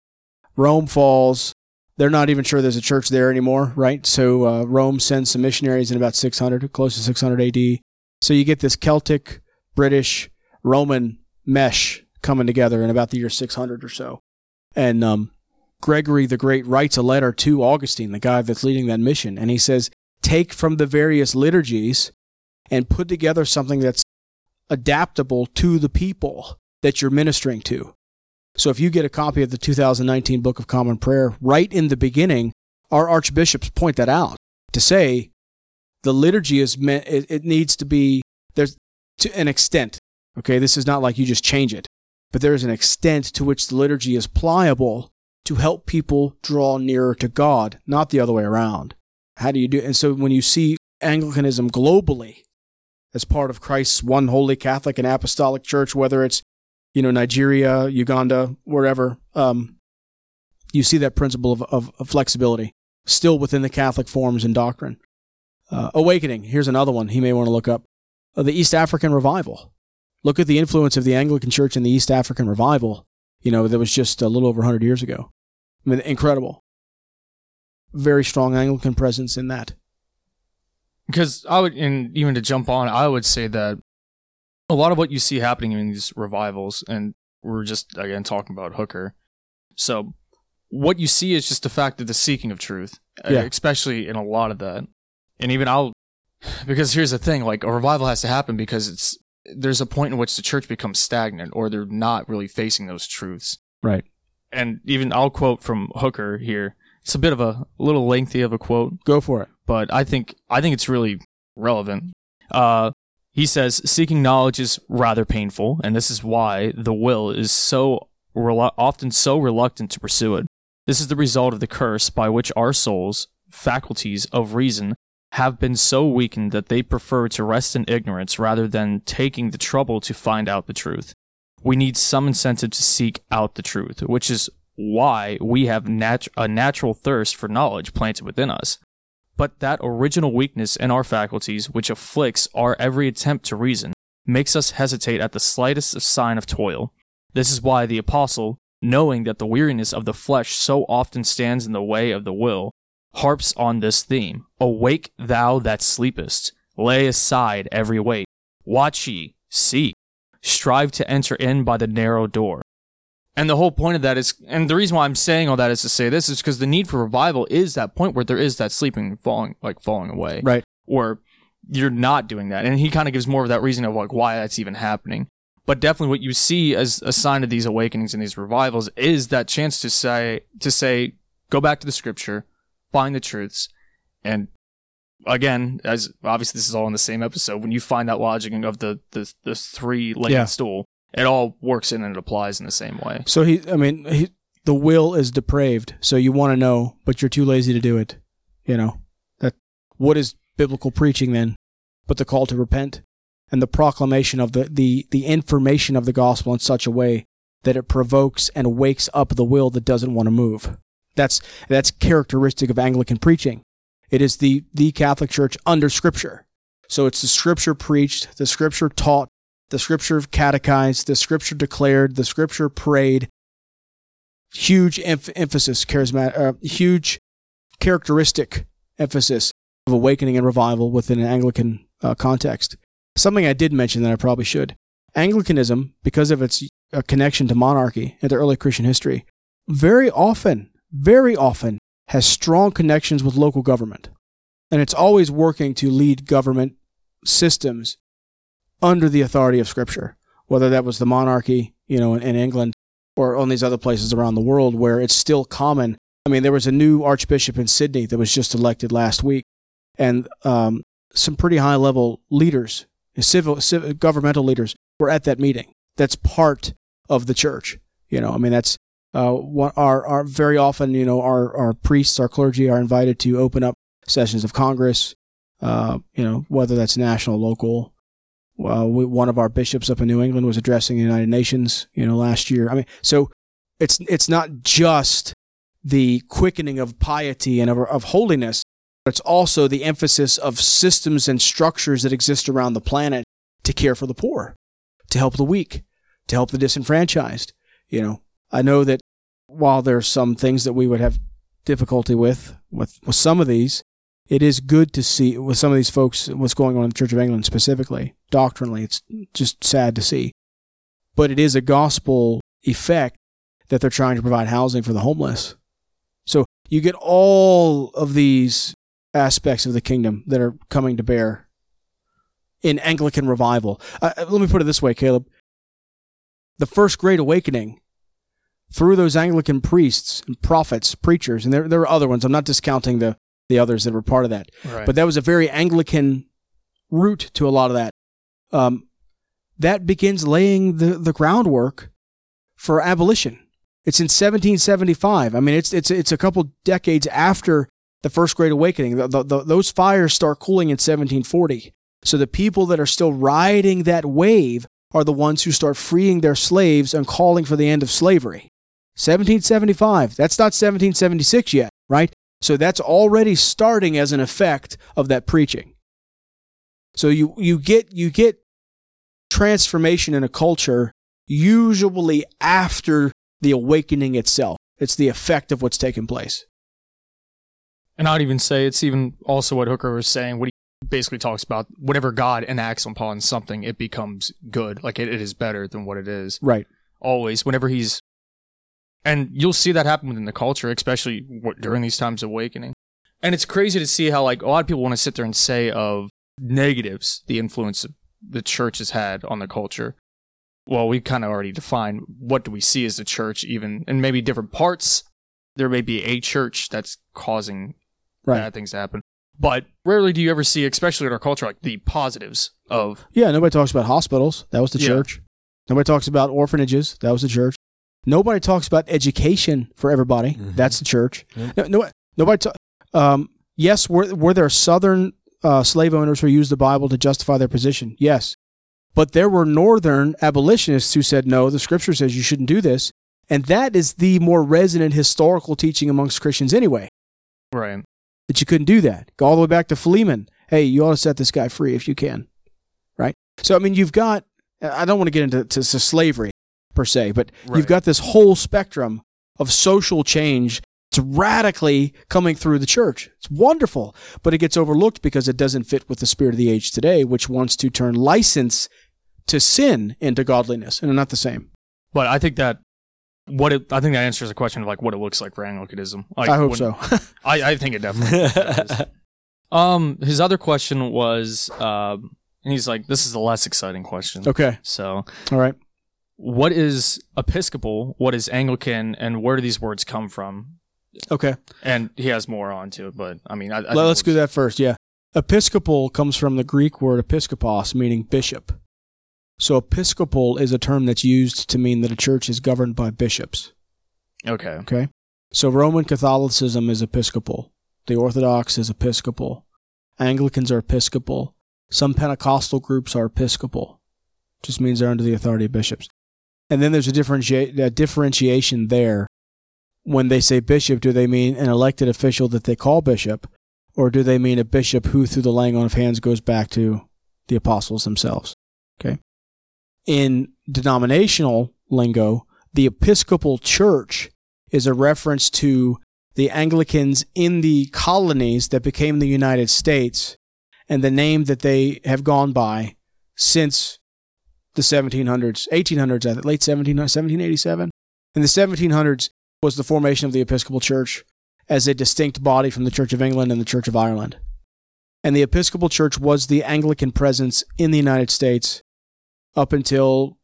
Rome falls. They're not even sure there's a church there anymore, right? So Rome sends some missionaries in about 600, close to 600 AD. So you get this Celtic, British, Roman mesh coming together in about the year 600 or so. And Gregory the Great writes a letter to Augustine, the guy that's leading that mission, and he says, take from the various liturgies and put together something that's adaptable to the people that you're ministering to. So if you get a copy of the 2019 Book of Common Prayer, right in the beginning, our archbishops point that out to say the liturgy is meant, it needs to be, there's to an extent, okay, this is not like you just change it, but there is an extent to which the liturgy is pliable to help people draw nearer to God, not the other way around. How do you do? And so when you see Anglicanism globally as part of Christ's one holy Catholic and Apostolic Church, whether it's, you know, Nigeria, Uganda, wherever, you see that principle of flexibility still within the Catholic forms and doctrine. Awakening, here's another one he may want to look up. The East African Revival. Look at the influence of the Anglican Church in the East African Revival, you know, that was just a little over 100 years ago. I mean, incredible. Very strong Anglican presence in that. Because I would, and even to jump on, I would say that a lot of what you see happening in these revivals, and we're just, again, talking about Hooker. So what you see is just the fact that the seeking of truth, especially in a lot of that. And even because here's the thing, like a revival has to happen because there's a point in which the church becomes stagnant or they're not really facing those truths. Right. And even I'll quote from Hooker here. It's a bit of a little lengthy of a quote. Go for it. But I think it's really relevant. He says, seeking knowledge is rather painful, and this is why the will is often so reluctant to pursue it. This is the result of the curse by which our souls, faculties of reason, have been so weakened that they prefer to rest in ignorance rather than taking the trouble to find out the truth. We need some incentive to seek out the truth, which is why we have a natural thirst for knowledge planted within us. But that original weakness in our faculties, which afflicts our every attempt to reason, makes us hesitate at the slightest sign of toil. This is why the apostle, knowing that the weariness of the flesh so often stands in the way of the will, harps on this theme. Awake, thou that sleepest. Lay aside every weight. Watch ye, seek. Strive to enter in by the narrow door. And the whole point of that is, and the reason why I'm saying all that is to say this is because the need for revival is that point where there is that sleeping, falling away. Right. Or you're not doing that. And he kind of gives more of that reason of like why that's even happening. But definitely what you see as a sign of these awakenings and these revivals is that chance to say, go back to the scripture, find the truths. And again, as obviously this is all in the same episode, when you find that logic of the three-legged stool, it all works in and it applies in the same way. So the will is depraved. So you want to know, but you're too lazy to do it. You know, that what is biblical preaching then, but the call to repent and the proclamation of the information of the gospel in such a way that it provokes and wakes up the will that doesn't want to move. That's characteristic of Anglican preaching. It is the Catholic Church under Scripture. So it's the Scripture preached, the Scripture taught, the Scripture catechized, the Scripture declared, the Scripture prayed. Huge emphasis, huge characteristic emphasis of awakening and revival within an Anglican context. Something I did mention that I probably should. Anglicanism, because of its connection to monarchy and to early Christian history, very often has strong connections with local government. And it's always working to lead government systems under the authority of Scripture, whether that was the monarchy, you know, in England or on these other places around the world where it's still common. I mean, there was a new archbishop in Sydney that was just elected last week, and some pretty high-level leaders, civil governmental leaders, were at that meeting. That's part of the church. You know, I mean, that's what our very often, you know, our priests, our clergy are invited to open up sessions of Congress, you know, whether that's national, local. One of our bishops up in New England was addressing the United Nations, you know, last year. I mean, so it's not just the quickening of piety and of holiness, but it's also the emphasis of systems and structures that exist around the planet to care for the poor, to help the weak, to help the disenfranchised. You know, I know that while there's some things that we would have difficulty with some of these, it is good to see with some of these folks what's going on in the Church of England specifically. Doctrinally, it's just sad to see. But it is a gospel effect that they're trying to provide housing for the homeless. you get all of these aspects of the kingdom that are coming to bear in Anglican revival. Let me put it this way, Caleb. The First Great Awakening, through those Anglican priests and prophets, preachers, and there were other ones. I'm not discounting the others that were part of that. Right. But that was a very Anglican route to a lot of that. That begins laying the groundwork for abolition. It's in 1775. I mean, it's a couple decades after the First Great Awakening. Those fires start cooling in 1740. So the people that are still riding that wave are the ones who start freeing their slaves and calling for the end of slavery. 1775. That's not 1776 yet, right? So that's already starting as an effect of that preaching. So you get transformation in a culture usually after the awakening itself. It's the effect of what's taken place. And I'd even say it's even also what Hooker was saying, what he basically talks about, whatever God enacts upon something, it becomes good. Like it is better than what it is. Right. Always, whenever he's... And you'll see that happen within the culture, especially during these times of awakening. And it's crazy to see how like a lot of people want to sit there and say of negatives, the influence the church has had on the culture. Well, we kind of already defined what do we see as the church, even, and maybe different parts. There may be a church that's causing bad things to happen. But rarely do you ever see, especially in our culture, like the positives of... Yeah, nobody talks about hospitals. That was the church. Nobody talks about orphanages. That was the church. Nobody talks about education for everybody. Mm-hmm. That's the church. Mm-hmm. Yes, were there Southern slave owners who used the Bible to justify their position? Yes. But there were Northern abolitionists who said, no, the Scripture says you shouldn't do this. And that is the more resonant historical teaching amongst Christians anyway. Right. That you couldn't do that. Go all the way back to Philemon. Hey, you ought to set this guy free if you can. Right? So, I mean, you've got, I don't want to get into to slavery per se, but you've got this whole spectrum of social change. It's radically coming through the church. It's wonderful, but it gets overlooked because it doesn't fit with the spirit of the age today, which wants to turn license to sin into godliness, and they're not the same. But I think that I think that answers the question of like what it looks like for Anglicanism. Like, I hope so. I think it definitely does. His other question was, and he's like, this is the less exciting question. Okay. So, all right. What is Episcopal? What is Anglican? And where do these words come from? Okay. And he has more on to it, but I mean, let's do that first. Yeah. Episcopal comes from the Greek word episkopos, meaning bishop. So episcopal is a term that's used to mean that a church is governed by bishops. Okay. Okay. So Roman Catholicism is episcopal. The Orthodox is episcopal. Anglicans are episcopal. Some Pentecostal groups are episcopal. Just means they're under the authority of bishops. And then there's a differentiation there. When they say bishop, do they mean an elected official that they call bishop, or do they mean a bishop who, through the laying on of hands, goes back to the apostles themselves? Okay. In denominational lingo, the Episcopal Church is a reference to the Anglicans in the colonies that became the United States and the name that they have gone by since the 1700s, 1800s, I think, late 1787. In the 1700s, was the formation of the Episcopal Church as a distinct body from the Church of England and the Church of Ireland. And the Episcopal Church was the Anglican presence in the United States up until,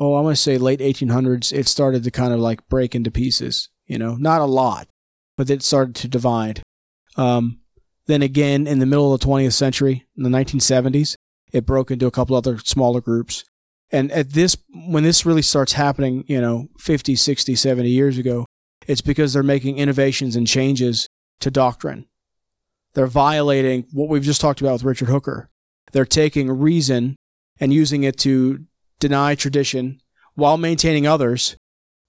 I'm going to say late 1800s, it started to kind of like break into pieces, not a lot, but it started to divide. Then again, in the middle of the 20th century, in the 1970s, it broke into a couple other smaller groups. And when this really starts happening, 50, 60, 70 years ago, it's because they're making innovations and changes to doctrine. They're violating what we've just talked about with Richard Hooker. They're taking reason and using it to deny tradition while maintaining others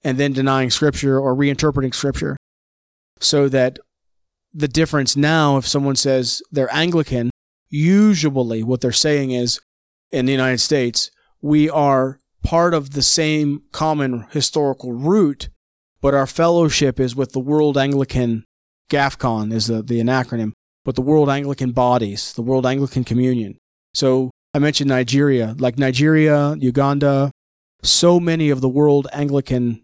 and then denying Scripture or reinterpreting Scripture. So that the difference now, if someone says they're Anglican, usually what they're saying is, in the United States, we are part of the same common historical root, but our fellowship is with the World Anglican, GAFCON is the acronym, but the World Anglican bodies, the World Anglican Communion. So I mentioned Nigeria, Uganda, so many of the World Anglican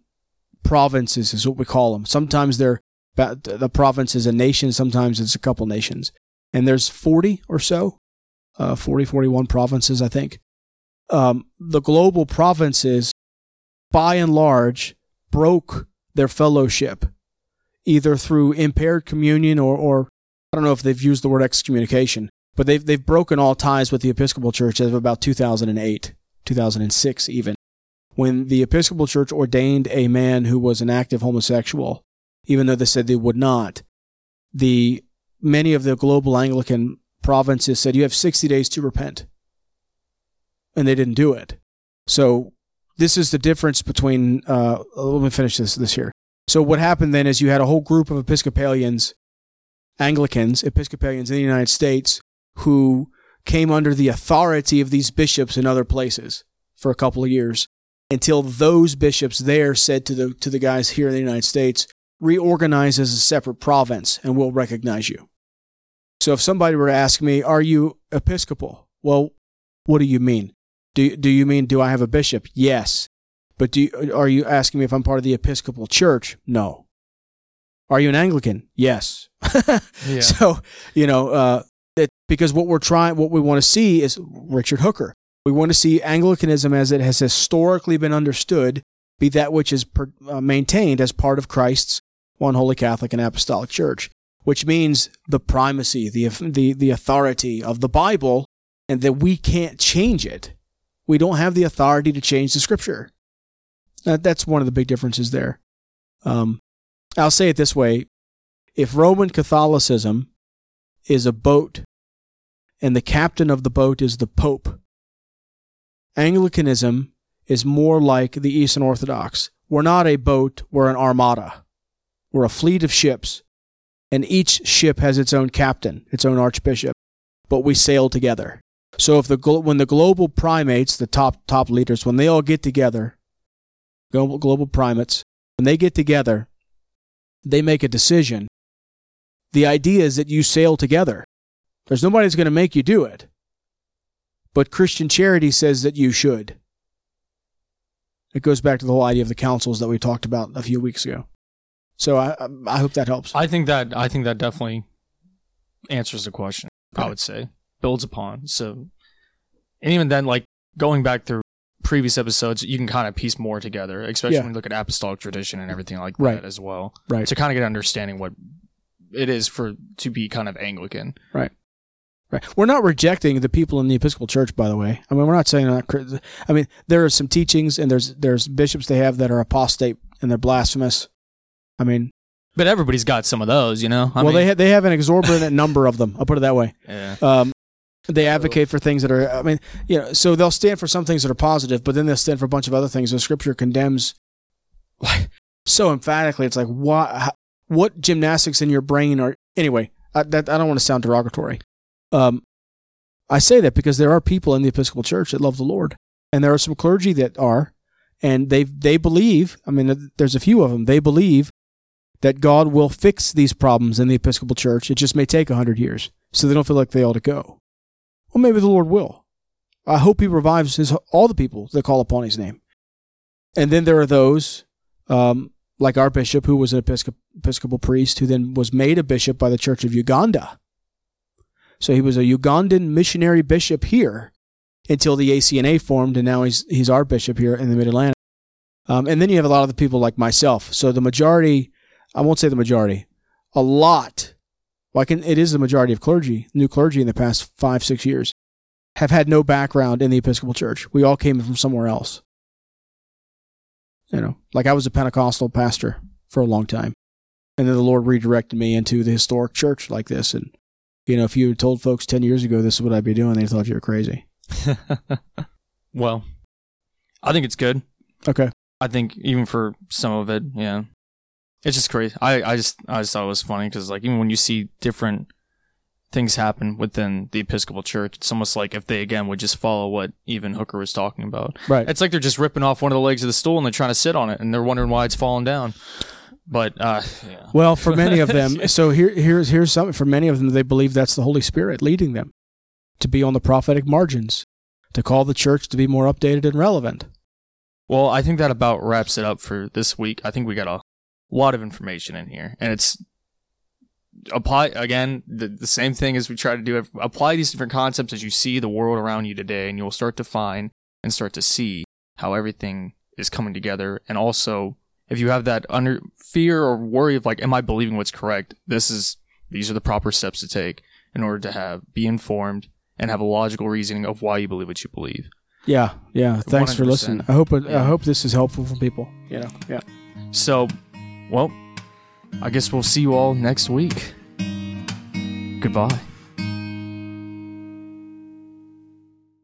provinces is what we call them. Sometimes they're the province is a nation. Sometimes it's a couple nations. And there's 40 or so, 41 provinces, I think. The global provinces, by and large, broke their fellowship, either through impaired communion or I don't know if they've used the word excommunication, but they've broken all ties with the Episcopal Church as of about 2008, 2006 even, when the Episcopal Church ordained a man who was an active homosexual, even though they said they would not. Many of the global Anglican provinces said, you have 60 days to repent. And they didn't do it. So this is the difference between, let me finish this here. So what happened then is you had a whole group of Episcopalians in the United States who came under the authority of these bishops in other places for a couple of years until those bishops there said to the guys here in the United States, reorganize as a separate province and we'll recognize you. So if somebody were to ask me, are you Episcopal? Well, what do you mean? Do you mean, do I have a bishop? Yes. But are you asking me if I'm part of the Episcopal Church? No. Are you an Anglican? Yes. Yeah. So, because what we want to see is Richard Hooker. We want to see Anglicanism as it has historically been understood, be that which is maintained as part of Christ's one holy Catholic and Apostolic Church, which means the primacy, the authority of the Bible, and that we can't change it. We don't have the authority to change the Scripture. That's one of the big differences there. I'll say it this way. If Roman Catholicism is a boat and the captain of the boat is the Pope, Anglicanism is more like the Eastern Orthodox. We're not a boat, we're an armada. We're a fleet of ships, and each ship has its own captain, its own archbishop, but we sail together. So if when the global primates, the top leaders, when they all get together, global primates, when they get together, they make a decision. The idea is that you sail together. There's nobody that's going to make you do it. But Christian charity says that you should. It goes back to the whole idea of the councils that we talked about a few weeks ago. So I hope that helps. I think that definitely answers the question, right. I would say. Builds upon. So, and even then, like, going back through previous episodes, you can kind of piece more together, especially when you look at apostolic tradition and everything like that as well. Right. To kind of get an understanding what it is to be kind of Anglican. Right. Right. We're not rejecting the people in the Episcopal Church, by the way. I mean, we're not saying that. I mean, there are some teachings and there's bishops they have that are apostate and they're blasphemous. I mean, but everybody's got some of those, they have an exorbitant number of them. I'll put it that way. Yeah. They advocate for things that are, so they'll stand for some things that are positive, but then they'll stand for a bunch of other things that Scripture condemns so emphatically. It's like, what gymnastics in your brain are, anyway, I don't want to sound derogatory. I say that because there are people in the Episcopal Church that love the Lord, and there are some clergy that are, and they believe, there's a few of them, they believe that God will fix these problems in the Episcopal Church. It just may take 100 years, so they don't feel like they ought to go. Well, maybe the Lord will. I hope he revives all the people that call upon his name. And then there are those, like our bishop, who was an Episcopal priest, who then was made a bishop by the Church of Uganda. So he was a Ugandan missionary bishop here until the ACNA formed, and now he's our bishop here in the Mid-Atlantic. And then you have a lot of the people like myself. So the majority, I won't say the majority, a lot, it is the majority of clergy, new clergy in the past 5-6 years, have had no background in the Episcopal Church. We all came from somewhere else. I was a Pentecostal pastor for a long time, and then the Lord redirected me into the historic church like this. And if you had told folks 10 years ago this is what I'd be doing, they thought you were crazy. Well, I think it's good. Okay. I think even for some of it, yeah. It's just crazy. I just thought it was funny because, like, even when you see different things happen within the Episcopal Church, it's almost like if they again would just follow what even Hooker was talking about. Right. It's like they're just ripping off one of the legs of the stool and they're trying to sit on it and they're wondering why it's falling down. But yeah. Well, for many of them, so here's something. For many of them, they believe that's the Holy Spirit leading them to be on the prophetic margins, to call the church to be more updated and relevant. Well, I think that about wraps it up for this week. I think we got a lot of information in here, and it's apply, again, the same thing as we try to do, apply these different concepts as you see the world around you today, and you'll start to find and start to see how everything is coming together. And also, if you have that under fear or worry of like, am I believing what's correct? These are the proper steps to take in order to be informed and have a logical reasoning of why you believe what you believe. Yeah, yeah. Thanks 100%. For listening. I hope this is helpful for people. You know, yeah. So, well, I guess we'll see you all next week. Goodbye.